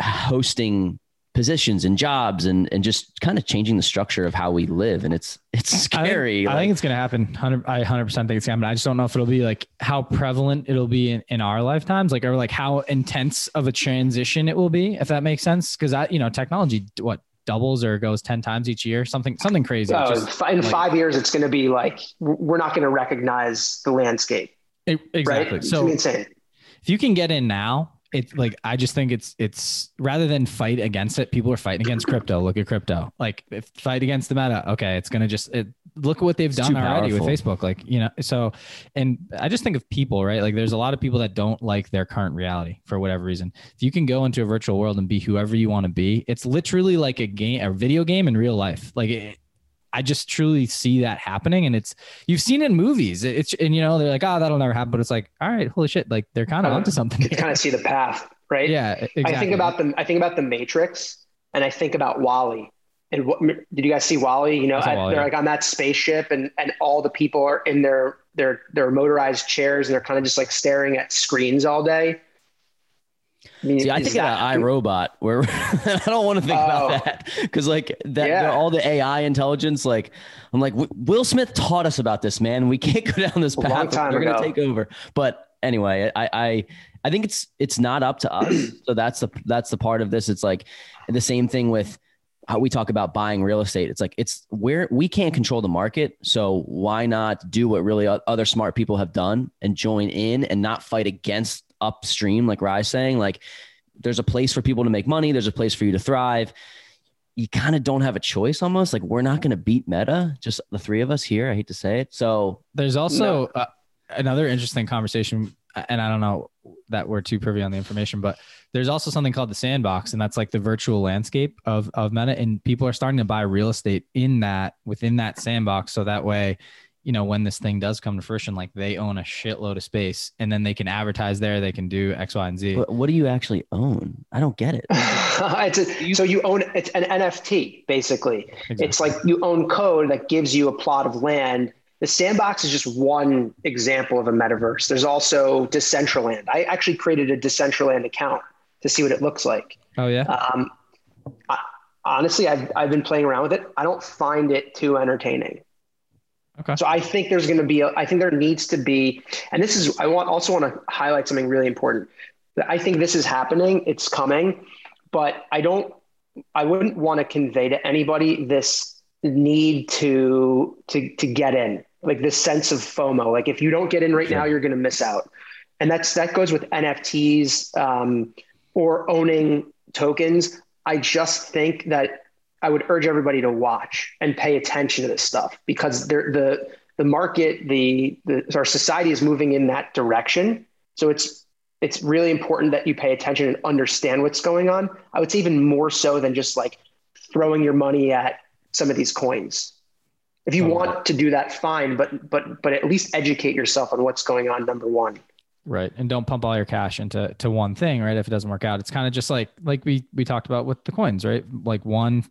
hosting positions and jobs and and just kind of changing the structure of how we live. And it's, it's scary. I think, like, I think it's going to happen. I one hundred percent think it's going to happen. I just don't know if it'll be like how prevalent it'll be in, in our lifetimes, like, or like how intense of a transition it will be, if that makes sense. Cause I, you know, technology, what doubles or goes ten times each year, something, something crazy. Oh, just, in like, five years, it's going to be like, we're not going to recognize the landscape. It, exactly. Right? So it's insane. If you can get in now, it's like, I just think it's, it's rather than fight against it, people are fighting against crypto. Look at crypto, like if fight against the Meta. Okay. It's going to just it, look at what they've it's done already powerful. With Facebook. Like, you know, so, and I just think of people, right? Like there's a lot of people that don't like their current reality for whatever reason. If you can go into a virtual world and be whoever you want to be, it's literally like a game, a video game in real life. Like it, I just truly see that happening. And it's, you've seen it in movies. It's, and you know, they're like, oh, that'll never happen. But it's like, all right, holy shit. Like they're kind of uh, onto something. You kind of see the path, right? Yeah. Exactly. I think about the, I think about the Matrix and I think about WALL-E. And what, did you guys see WALL-E? You know, I, WALL-E. They're like on that spaceship and, and all the people are in their, their, their motorized chairs. And they're kind of just like staring at screens all day. I mean, See, I think that, about iRobot where I don't want to think oh, about that because like that yeah. all the A I intelligence, like I'm like, Will Smith taught us about this, man. We can't go down this path. We're going to take over. But anyway, I, I, I think it's, it's not up to us. So that's the, that's the part of this. It's like the same thing with how we talk about buying real estate. It's like, it's where we can't control the market. So why not do what really other smart people have done and join in and not fight against upstream, like Rai's saying, like there's a place for people to make money. There's a place for you to thrive. You kind of don't have a choice almost. Like we're not going to beat Meta, just the three of us here. I hate to say it. So there's also no. uh, another interesting conversation. And I don't know that we're too privy on the information, but there's also something called the Sandbox. And that's like the virtual landscape of, of Meta. And people are starting to buy real estate in that, within that sandbox. So that way, you know, when this thing does come to fruition, like they own a shitload of space and then they can advertise there. They can do X, Y, and Z. What do you actually own? I don't get it. it's a, so you own, it's an N F T, basically. Exactly. It's like you own code that gives you a plot of land. The Sandbox is just one example of a metaverse. There's also Decentraland. I actually created a Decentraland account to see what it looks like. Oh yeah. Um, I, honestly, I've, I've been playing around with it. I don't find it too entertaining. Okay. So I think there's going to be, a, I think there needs to be, and this is, I want also want to highlight something really important. I think this is happening. It's coming, but I don't, I wouldn't want to convey to anybody this need to, to, to get in, like this sense of FOMO. Like if you don't get in right sure. now, you're going to miss out. And that's, that goes with N F Ts um, or owning tokens. I just think that I would urge everybody to watch and pay attention to this stuff, because the, the market, the, the, our society is moving in that direction. So it's, it's really important that you pay attention and understand what's going on. I would say even more so than just like throwing your money at some of these coins. If you oh, want wow. to do that, fine, but, but, but at least educate yourself on what's going on. Number one. Right. And don't pump all your cash into to one thing, right? If it doesn't work out, it's kind of just like, like we, we talked about with the coins, right? Like one,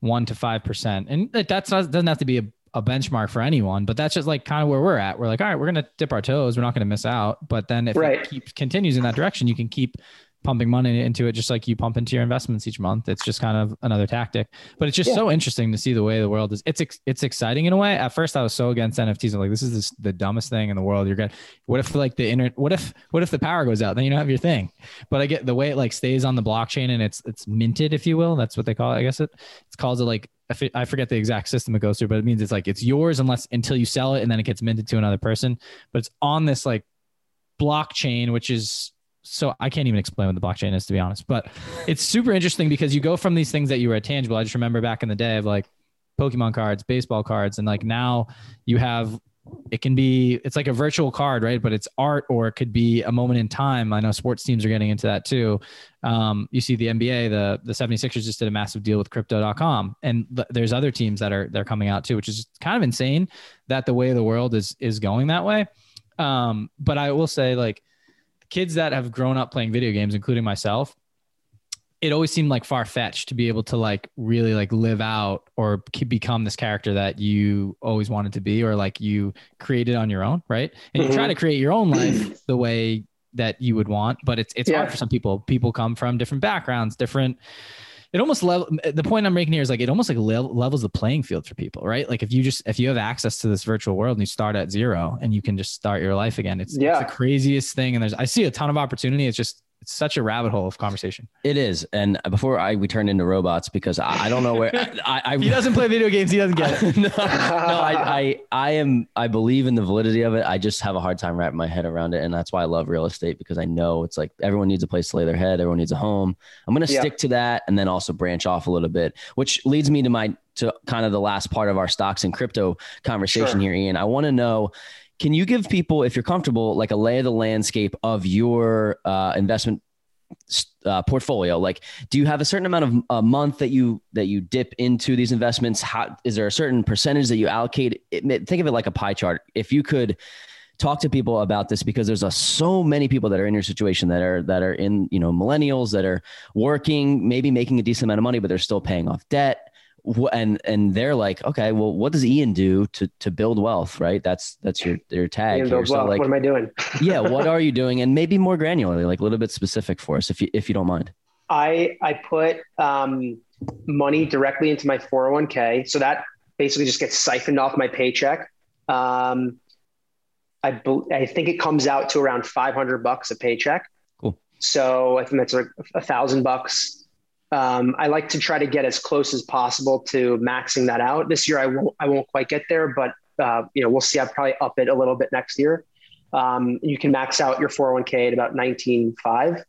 one to five percent. And that's not, doesn't have to be a, a benchmark for anyone, but that's just like kind of where we're at. We're like, all right, we're going to dip our toes. We're not going to miss out. But then if right. it keeps continues in that direction, you can keep pumping money into it, just like you pump into your investments each month. It's just kind of another tactic, but it's just yeah. so interesting to see the way the world is. It's, it's exciting in a way. At first I was so against N F Ts. I'm like, this is this, the dumbest thing in the world. You're going to, what if like the internet, what if, what if the power goes out? Then you don't have your thing. But I get the way it like stays on the blockchain and it's, it's minted, if you will. That's what they call it. I guess it, it's called it like, I forget the exact system it goes through, but it means it's like, it's yours unless until you sell it, and then it gets minted to another person, but it's on this like blockchain, which is, so I can't even explain what the blockchain is, to be honest, but it's super interesting because you go from these things that you were tangible. I just remember back in the day of like Pokemon cards, baseball cards. And like now you have, it can be, it's like a virtual card, right? But it's art, or it could be a moment in time. I know sports teams are getting into that too. Um, you see the N B A, the, the seventy-sixers just did a massive deal with crypto dot com, and th- there's other teams that are, they're coming out too, which is kind of insane that the way of the world is, is going that way. Um, but I will say like, kids that have grown up playing video games, including myself, it always seemed like far-fetched to be able to like really like live out or become this character that you always wanted to be, or like you created on your own, right? And mm-hmm. you try to create your own life the way that you would want, but it's it's yeah. hard for some people. People come from different backgrounds, different... It almost level. The point I'm making here is like, it almost like level, levels the playing field for people, right? Like if you just, if you have access to this virtual world and you start at zero and you can just start your life again, it's, yeah. it's the craziest thing. And there's, I see a ton of opportunity. It's just, it's such a rabbit hole of conversation. It is. And before I, we turned into robots because I, I don't know where I, I, I he doesn't play video games. He doesn't get it. no, no I, I, I am, I believe in the validity of it. I just have a hard time wrapping my head around it. And that's why I love real estate, because I know it's like, everyone needs a place to lay their head. Everyone needs a home. I'm going to yeah. stick to that. And then also also branch off a little bit, which leads me to my, to kind of the last part of our stocks and crypto conversation sure. here, Ian. I want to know, can you give people, if you're comfortable, like a lay of the landscape of your uh, investment uh, portfolio? Like, do you have a certain amount of a month that you, that you dip into these investments? How, is there a certain percentage that you allocate? It, think of it like a pie chart. If you could talk to people about this, because there's a, so many people that are in your situation that are, that are in, you know, millennials that are working, maybe making a decent amount of money, but they're still paying off debt. And, and they're like, okay, well, what does Ian do to, to build wealth? Right. That's, that's your, your tag. Ian Builds Wealth. So like, what am I doing? yeah. What are you doing? And maybe more granularly, like a little bit specific for us, if you, if you don't mind. I, I put um, money directly into my four oh one k. So that basically just gets siphoned off my paycheck. Um, I, be, I think it comes out to around five hundred bucks a paycheck. Cool. So I think that's like a thousand bucks. Um, I like to try to get as close as possible to maxing that out. This year, I won't, I won't quite get there, but uh, you know, we'll see. I'll probably up it a little bit next year. Um, you can max out your four oh one k at about nineteen five.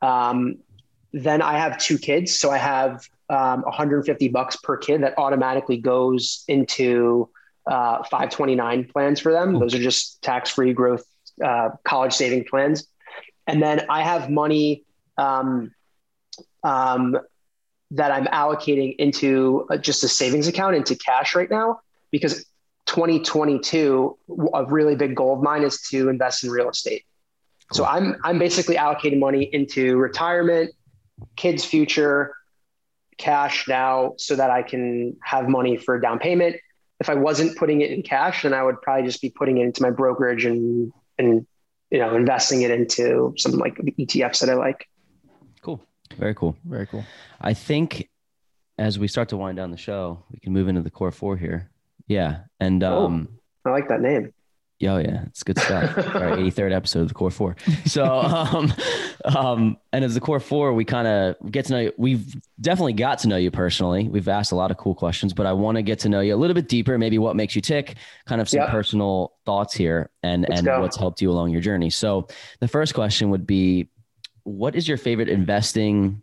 Um, then I have two kids. So I have um, one hundred fifty bucks per kid that automatically goes into uh, five twenty-nine plans for them. Those are just tax-free growth, uh, college saving plans. And then I have money, um, um, that I'm allocating into uh, just a savings account, into cash right now, because twenty twenty-two, a really big goal of mine is to invest in real estate. So I'm, I'm basically allocating money into retirement, kids' future, cash now, so that I can have money for a down payment. If I wasn't putting it in cash, then I would probably just be putting it into my brokerage and, and, you know, investing it into some like E T Fs that I like. Cool. Very cool. Very cool. I think as we start to wind down the show, we can move into the core four here. Yeah. And, um, oh, I like that name. Oh yeah, it's good stuff. Our eighty-third episode of the Core Four. So, um, um, and as the Core Four, we kind of get to know you. We've definitely got to know you personally. We've asked a lot of cool questions, but I want to get to know you a little bit deeper. Maybe what makes you tick, kind of some yep. personal thoughts here, and Let's and go. what's helped you along your journey. So, the first question would be, what is your favorite investing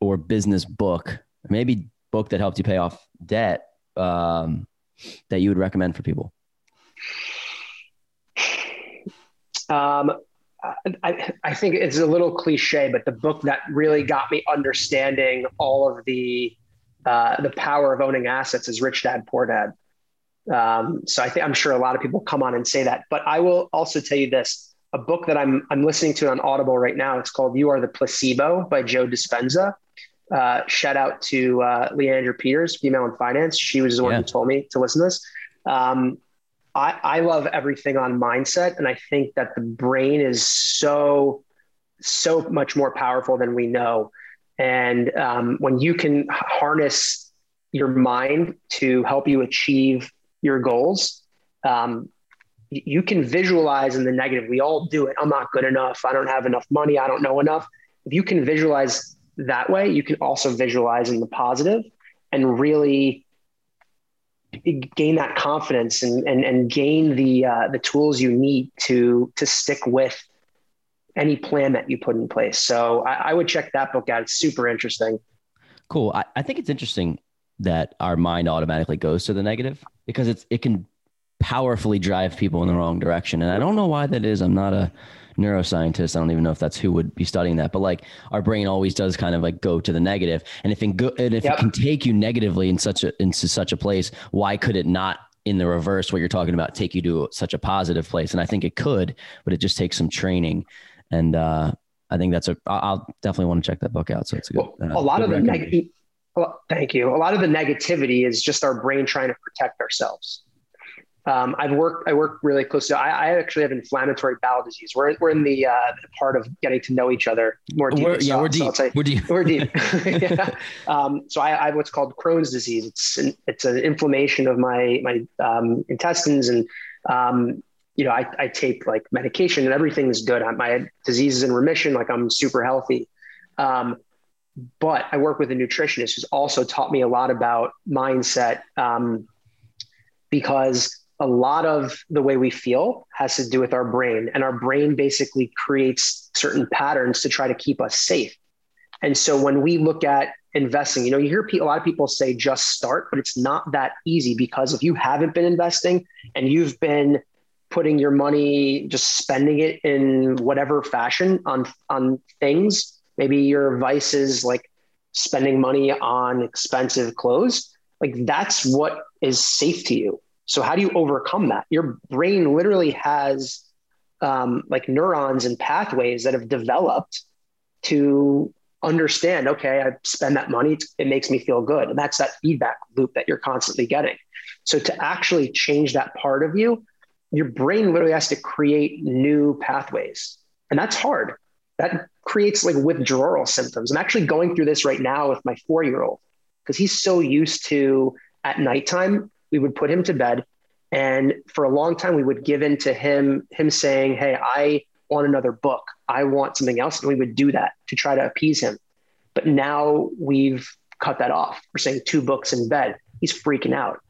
or business book? Maybe book that helped you pay off debt, um, that you would recommend for people. Um, I, I think it's a little cliche, but the book that really got me understanding all of the, uh, the power of owning assets is Rich Dad, Poor Dad. Um, so I think I'm sure a lot of people come on and say that, but I will also tell you this, a book that I'm, I'm listening to on Audible right now, it's called You Are the Placebo by Joe Dispenza. Uh, shout out to, uh, Leandra Peters, Female in Finance. She was the one yeah. who told me to listen to this. Um, I, I love everything on mindset. And I think that the brain is so, so much more powerful than we know. And um, when you can harness your mind to help you achieve your goals, um, you can visualize in the negative. We all do it. I'm not good enough. I don't have enough money. I don't know enough. If you can visualize that way, you can also visualize in the positive and really gain that confidence and, and, and gain the, uh, the tools you need to, to stick with any plan that you put in place. So I, I would check that book out. It's super interesting. Cool. I, I think it's interesting that our mind automatically goes to the negative because it's, it can powerfully drive people in the wrong direction. And I don't know why that is. I'm not a neuroscientist. I don't even know if that's who would be studying that, but like our brain always does kind of like go to the negative. And if, it, go, and if yep. it can take you negatively in such a, into such a place, why could it not in the reverse, what you're talking about, take you to such a positive place? And I think it could, but it just takes some training. And uh, I think that's a, I'll definitely want to check that book out. So it's a good, well, a uh, lot good of the negative. Well, thank you. A lot of the negativity is just our brain trying to protect ourselves. Um, I've worked, I work really close to, I, I actually have inflammatory bowel disease. We're, we're in the, uh, the part of getting to know each other more deeply. We're, yeah, so, we're, deep. So we're deep. We're deep. yeah. Um, so I, I have what's called Crohn's disease. It's an, it's an inflammation of my, my, um, intestines. And, um, you know, I, I take like medication and everything is good. I, my disease is in remission. Like I'm super healthy. Um, but I work with a nutritionist who's also taught me a lot about mindset, um, because a lot of the way we feel has to do with our brain, and our brain basically creates certain patterns to try to keep us safe. And so when we look at investing, you know, you hear a lot of people say just start, but it's not that easy because if you haven't been investing and you've been putting your money, just spending it in whatever fashion on, on things, maybe your vice is like spending money on expensive clothes. Like that's what is safe to you. So how do you overcome that? Your brain literally has um, like neurons and pathways that have developed to understand, okay, I spend that money, it makes me feel good. And that's that feedback loop that you're constantly getting. So to actually change that part of you, your brain literally has to create new pathways. And that's hard. That creates like withdrawal symptoms. I'm actually going through this right now with my four-year-old because he's so used to at nighttime, we would put him to bed. And for a long time, we would give in to him, him saying, hey, I want another book. I want something else. And we would do that to try to appease him. But now we've cut that off. We're saying two books in bed. He's freaking out.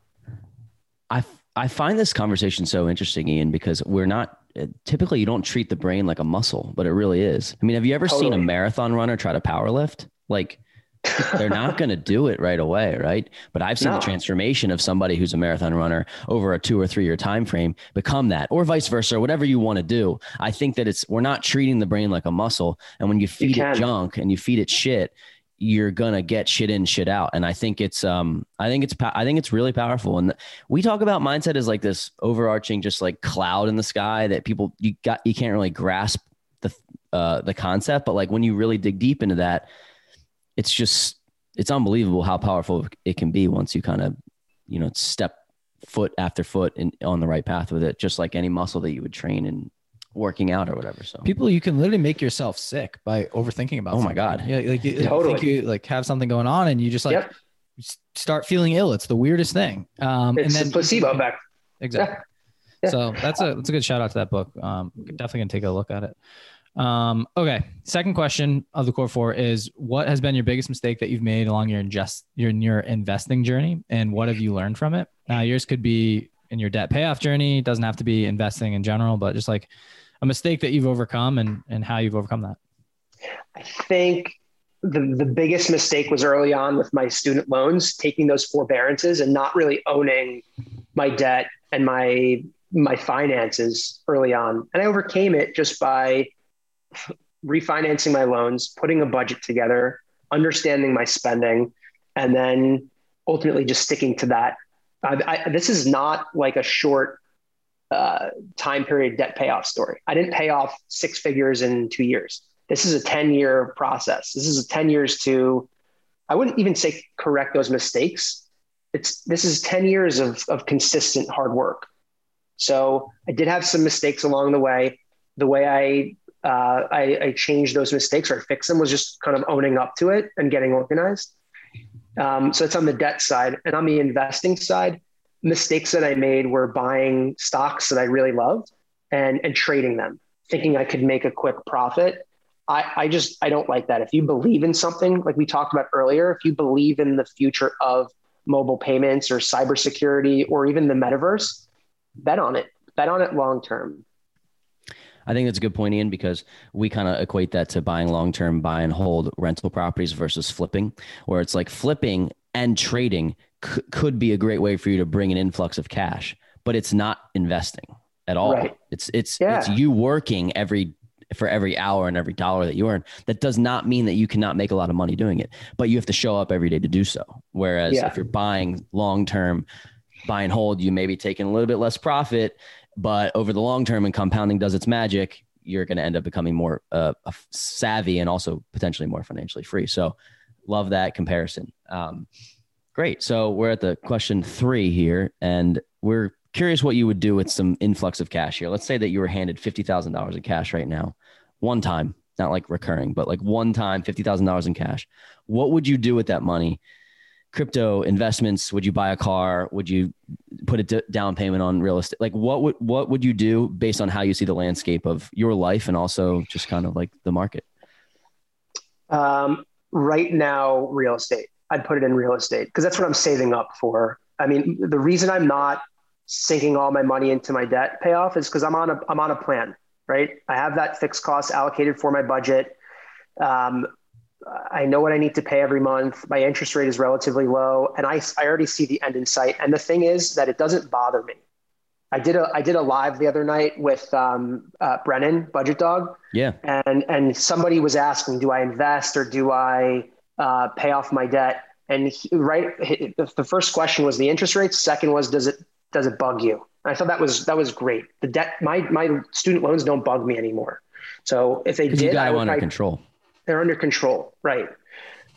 I, I find this conversation so interesting, Ian, because we're not, typically you don't treat the brain like a muscle, but it really is. I mean, have you ever totally. seen a marathon runner try to power lift? Like, they're not going to do it right away, right? But I've seen no. the transformation of somebody who's a marathon runner over a two or three year time frame become that, or vice versa, or whatever you want to do. I think that it's, we're not treating the brain like a muscle. And when you feed you it junk and you feed it shit, you're going to get shit in, shit out. And I think it's, um, I think it's, I think it's really powerful. And we talk about mindset as like this overarching, just like cloud in the sky that people, you got, you can't really grasp the, uh, the concept, but like when you really dig deep into that, it's just, it's unbelievable how powerful it can be once you kind of, you know, step foot after foot and on the right path with it, just like any muscle that you would train in working out or whatever. So people, you can literally make yourself sick by overthinking about, oh my God. Yeah. Like you, totally. think you like have something going on and you just like yep. start feeling ill. It's the weirdest thing. Um, it's and then, a placebo effect. Exactly. Yeah. So that's a that's a good shout out to that book. Um, definitely gonna take a look at it. Um, okay. Second question of the core four is, what has been your biggest mistake that you've made along your ingest, your, your investing journey, and what have you learned from it? Now, uh, yours could be in your debt payoff journey. It doesn't have to be investing in general, but just like a mistake that you've overcome and, and how you've overcome that. I think the, the biggest mistake was early on with my student loans, taking those forbearances and not really owning my debt and my, my finances early on. And I overcame it just by refinancing my loans, putting a budget together, understanding my spending, and then ultimately just sticking to that. I, I, this is not like a short uh, time period debt payoff story. I didn't pay off six figures in two years. This is a ten year process. This is a ten years to, I wouldn't even say correct those mistakes. It's, this is ten years of, of consistent hard work. So I did have some mistakes along the way. The way I, Uh, I, I changed those mistakes or fixed them was just kind of owning up to it and getting organized. Um, so it's on the debt side. And on the investing side, mistakes that I made were buying stocks that I really loved and, and trading them, thinking I could make a quick profit. I, I just, I don't like that. If you believe in something, like we talked about earlier, if you believe in the future of mobile payments or cybersecurity or even the metaverse, bet on it, bet on it long-term. I think that's a good point, Ian, because we kind of equate that to buying long-term buy and hold rental properties versus flipping, where it's like flipping and trading c- could be a great way for you to bring an influx of cash, but it's not investing at all. Right. It's, it's, yeah. it's you working every for every hour and every dollar that you earn. That does not mean that you cannot make a lot of money doing it, but you have to show up every day to do so. Whereas yeah. if you're buying long-term buy and hold, you may be taking a little bit less profit, but over the long term, and compounding does its magic, you're going to end up becoming more uh, savvy and also potentially more financially free. So love that comparison. Um, great. So we're at the question three here, and we're curious what you would do with some influx of cash here. Let's say that you were handed fifty thousand dollars in cash right now, one time, not like recurring, but like one time, fifty thousand dollars in cash. What would you do with that money? Crypto investments? Would you buy a car? Would you put a d- down payment on real estate? Like what would, what would you do based on how you see the landscape of your life and also just kind of like the market? Um, right now, real estate. I'd put it in real estate because that's what I'm saving up for. I mean, the reason I'm not sinking all my money into my debt payoff is because I'm on a, I'm on a plan, right? I have that fixed cost allocated for my budget. Um, I know what I need to pay every month. My interest rate is relatively low, and I, I already see the end in sight. And the thing is that it doesn't bother me. I did a, I did a live the other night with um, uh, Brennan, Budget Dog. Yeah. And, and somebody was asking, do I invest or do I uh, pay off my debt? And he, right. He, the first question was the interest rates. Second was, does it, does it bug you? And I thought that was, that was great. The debt, my, my student loans don't bug me anymore. So if they did, you got them under control. They're under control. Right.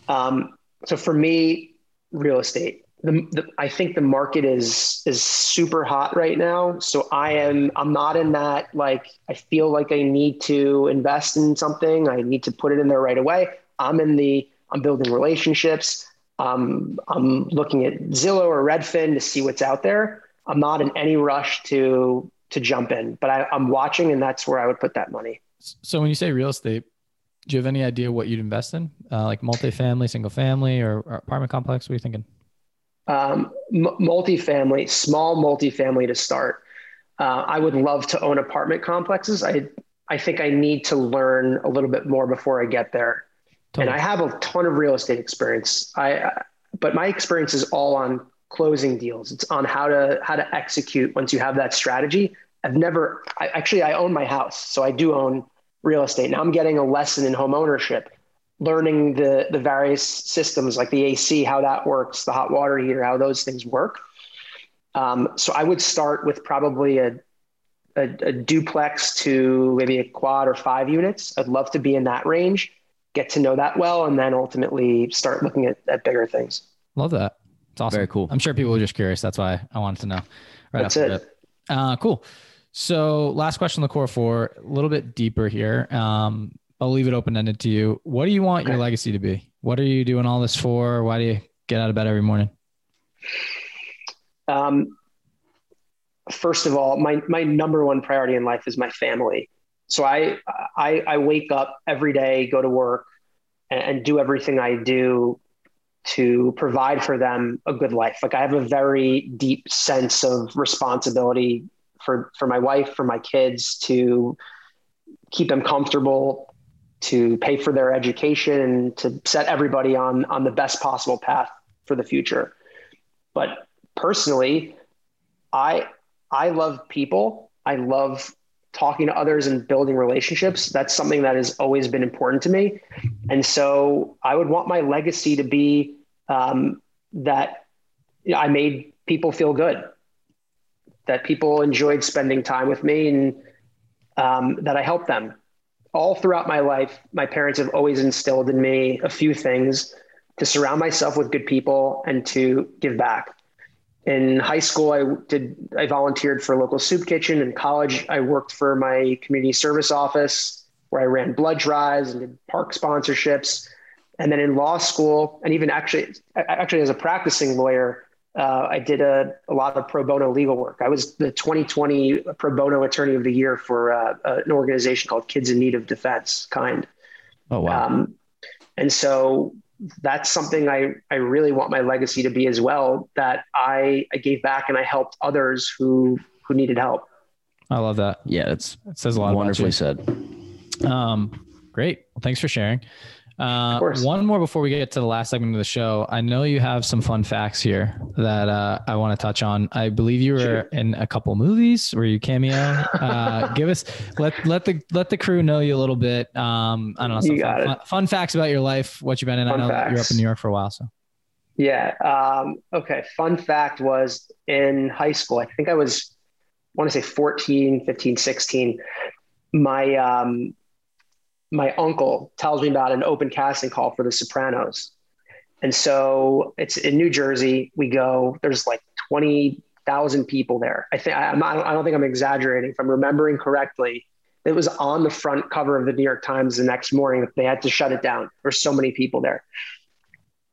Um, so for me, real estate, the, the, I think the market is, is super hot right now. So I am, I'm not in that, like, I feel like I need to invest in something. I need to put it in there right away. I'm in the, I'm building relationships. Um, I'm looking at Zillow or Redfin to see what's out there. I'm not in any rush to, to jump in, but I, I'm watching, and that's where I would put that money. So when you say real estate, do you have any idea what you'd invest in? Uh, like multifamily, single family, or, or apartment complex? What are you thinking? Um, m- multifamily, small multifamily to start. Uh, I would love to own apartment complexes. I I think I need to learn a little bit more before I get there. Totally. And I have a ton of real estate experience. I, uh, but my experience is all on closing deals. It's on how to, how to execute once you have that strategy. I've never, I, actually I own my house. So I do own real estate. Now I'm getting a lesson in home ownership, learning the, the various systems like the A C, how that works, the hot water heater, how those things work. Um, so I would start with probably a, a, a duplex to maybe a quad or five units. I'd love to be in that range, get to know that well, and then ultimately start looking at, at bigger things. Love that. It's awesome. Very cool. I'm sure people were just curious. That's why I wanted to know. Right. That's it. Uh, cool. So last question, the core four, a little bit deeper here. Um, I'll leave it open-ended to you. What do you want your legacy to be? What are you doing all this for? Why do you get out of bed every morning? Um, first of all, my, my number one priority in life is my family. So I, I, I wake up every day, go to work and, and do everything I do to provide for them a good life. Like I have a very deep sense of responsibility for, for my wife, for my kids, to keep them comfortable, to pay for their education, and to set everybody on, on the best possible path for the future. But personally, I, I love people. I love talking to others and building relationships. That's something that has always been important to me. And so I would want my legacy to be um, that you know, I made people feel good, that people enjoyed spending time with me, and um, that I helped them. All throughout my life, my parents have always instilled in me a few things: to surround myself with good people and to give back. In high school, I did, I volunteered for a local soup kitchen. In college, I worked for my community service office, where I ran blood drives and did park sponsorships. And then in law school, and even actually, actually as a practicing lawyer, uh, I did a, a lot of pro bono legal work. I was the twenty twenty pro bono attorney of the year for uh, an organization called Kids in Need of Defense, Kind. Oh, wow. Um, and so that's something I, I really want my legacy to be as well, that I, I gave back and I helped others who, who needed help. I love that. Yeah. It's, it says a lot. Wonderfully said. Um, great. Well, thanks for sharing. Uh, one more before we get to the last segment of the show. I know you have some fun facts here that uh, I want to touch on. I believe you were sure. in a couple movies where you cameo. Uh, give us let let the let the crew know you a little bit. Um, I don't know some you got fun, it. Fun, fun facts about your life, what you've been in. Fun I know facts. You're up in New York for a while, so yeah. Um, okay, fun fact was in high school. I think I was I want to say fourteen, fifteen, sixteen. My um. my uncle tells me about an open casting call for The Sopranos. And so it's in New Jersey. We go, there's like twenty thousand people there. I think I'm not, I don't think I'm exaggerating. If I'm remembering correctly, it was on the front cover of the New York Times the next morning. They had to shut it down. There's so many people there.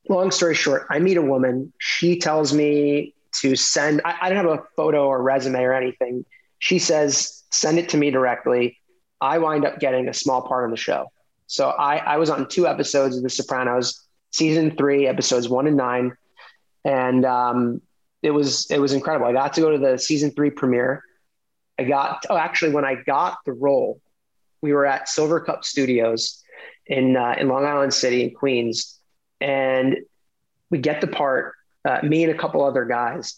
Long story short, I meet a woman. She tells me to send, I, I don't have a photo or resume or anything. She says, send it to me directly. I wind up getting a small part on the show. So I, I was on two episodes of The Sopranos, season three, episodes one and nine. And um, it was, it was incredible. I got to go to the season three premiere. I got, oh, actually, when I got the role, we were at Silvercup Studios in, uh, in Long Island City in Queens. And we get the part, uh, me and a couple other guys,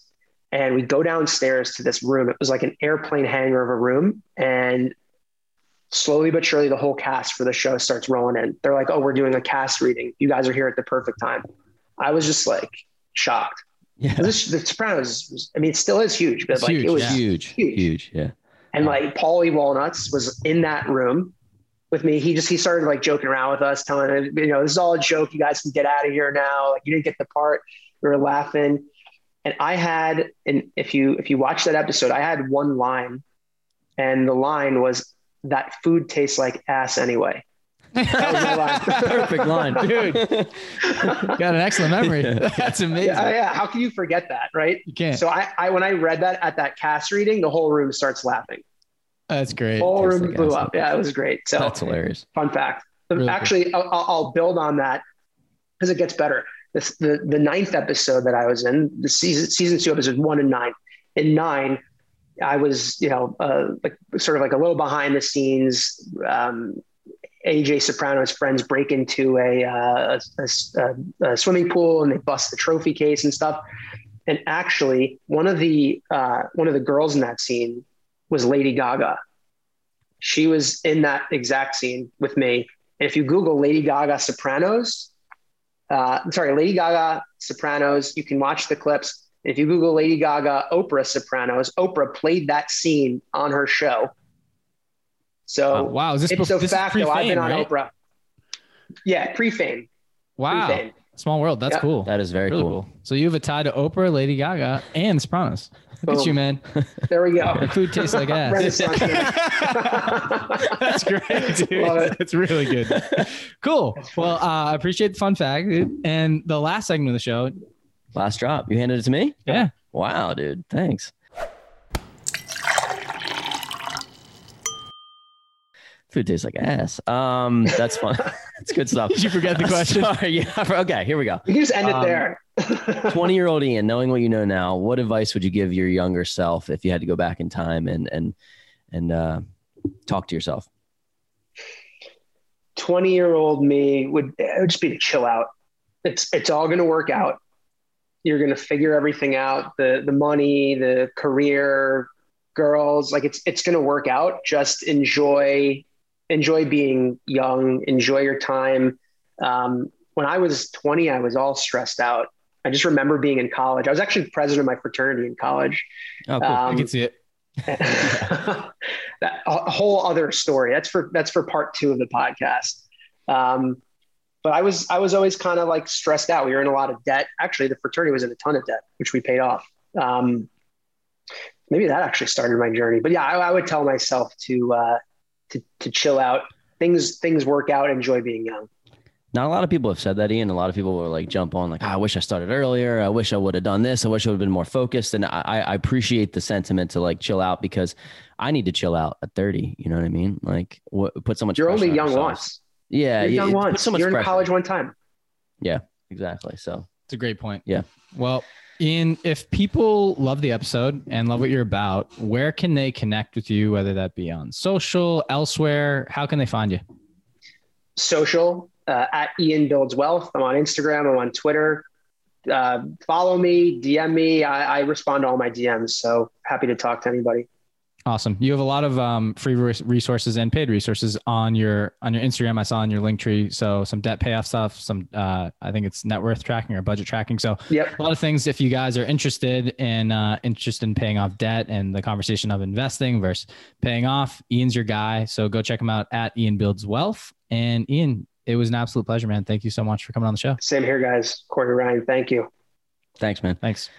and we go downstairs to this room. It was like an airplane hangar of a room. And slowly but surely, the whole cast for the show starts rolling in. They're like, oh, we're doing a cast reading. You guys are here at the perfect time. I was just like shocked. Yeah. This, the Sopranos, was, I mean, it still is huge, but it's like huge. It was yeah. huge, huge, huge. Yeah. And yeah. like Paulie Walnuts was in that room with me. He just, he started like joking around with us, telling him, you know, this is all a joke. You guys can get out of here now. Like you didn't get the part. We were laughing. And I had, and if you, if you watch that episode, I had one line, and the line was, that food tastes like ass anyway. That was my line. Perfect line, dude. Got an excellent memory. Yeah. That's amazing. Yeah, yeah. How can you forget that? Right. You can't. So I, I, when I read that at that cast reading, the whole room starts laughing. That's great. The whole room like blew up. Yeah, it was great. So that's hilarious. Fun fact. Really Actually, I'll, I'll build on that because it gets better. This, the, the ninth episode that I was in, the season, season two episodes one and nine. In nine, I was, you know, uh, like, sort of like a little behind the scenes. Um, A J Soprano's friends break into a, uh, a, a, a swimming pool and they bust the trophy case and stuff. And actually, one of the uh, one of the girls in that scene was Lady Gaga. She was in that exact scene with me. And if you Google Lady Gaga Sopranos, uh, I'm sorry, Lady Gaga Sopranos, you can watch the clips. If you Google Lady Gaga, Oprah Sopranos, Oprah played that scene on her show. So oh, wow, is this it's a fact though. I've been on right? Oprah. Yeah, pre-fame. Wow, pre-fame. Small world. That's yep. cool. That is very really cool. cool. So you have a tie to Oprah, Lady Gaga, and Sopranos. Look Boom. At you, man. There we go. Your food tastes like ass. That's great, dude. Love it. That's really good. Cool. Well, I uh, appreciate the fun fact, dude. And the last segment of the show. Last drop. You handed it to me? Yeah. Wow, dude. Thanks. Food tastes like ass. Um, that's fun. That's good stuff. Did you forget the question? Sorry, yeah. Okay, here we go. You just end it um, there. twenty-year-old Ian, knowing what you know now, what advice would you give your younger self if you had to go back in time and and and uh, talk to yourself? twenty-year-old me would, it would just be to chill out. It's it's all going to work out. You're going to figure everything out. The the money, the career, girls, like it's it's going to work out. Just enjoy. Enjoy being young, enjoy your time. Um, when I was twenty, I was all stressed out. I just remember being in college. I was actually president of my fraternity in college. Oh, cool. Um, I can see it. That a whole other story. That's for, that's for part two of the podcast. Um, but I was, I was always kind of like stressed out. We were in a lot of debt. Actually, the fraternity was in a ton of debt, which we paid off. Um, maybe that actually started my journey, but yeah, I, I would tell myself to, uh, To, to chill out, things, things work out, enjoy being young. Now, a lot of people have said that, Ian. A lot of people were like, jump on like, oh, I wish I started earlier. I wish I would have done this. I wish I would have been more focused. And I, I appreciate the sentiment to like chill out, because I need to chill out at thirty. You know what I mean? Like what, put so much, you're only on young once. Yeah. You're, yeah, young once. So much you're in college one time. Yeah, exactly. So it's a great point. Yeah. Well, Ian, if people love the episode and love what you're about, where can they connect with you, whether that be on social, elsewhere? How can they find you? Social, uh, at Ian Builds Wealth. I'm on Instagram. I'm on Twitter. Uh, follow me, D M me. I, I respond to all my D Ms. So happy to talk to anybody. Awesome. You have a lot of um, free resources and paid resources on your on your Instagram. I saw on your Linktree. So some debt payoff stuff, some uh, I think it's net worth tracking or budget tracking. So yep. A lot of things. If you guys are interested in uh, interested in paying off debt and the conversation of investing versus paying off, Ian's your guy. So go check him out at Ian Builds Wealth. And Ian, it was an absolute pleasure, man. Thank you so much for coming on the show. Same here, guys. Corey, Ryan, thank you. Thanks, man. Thanks.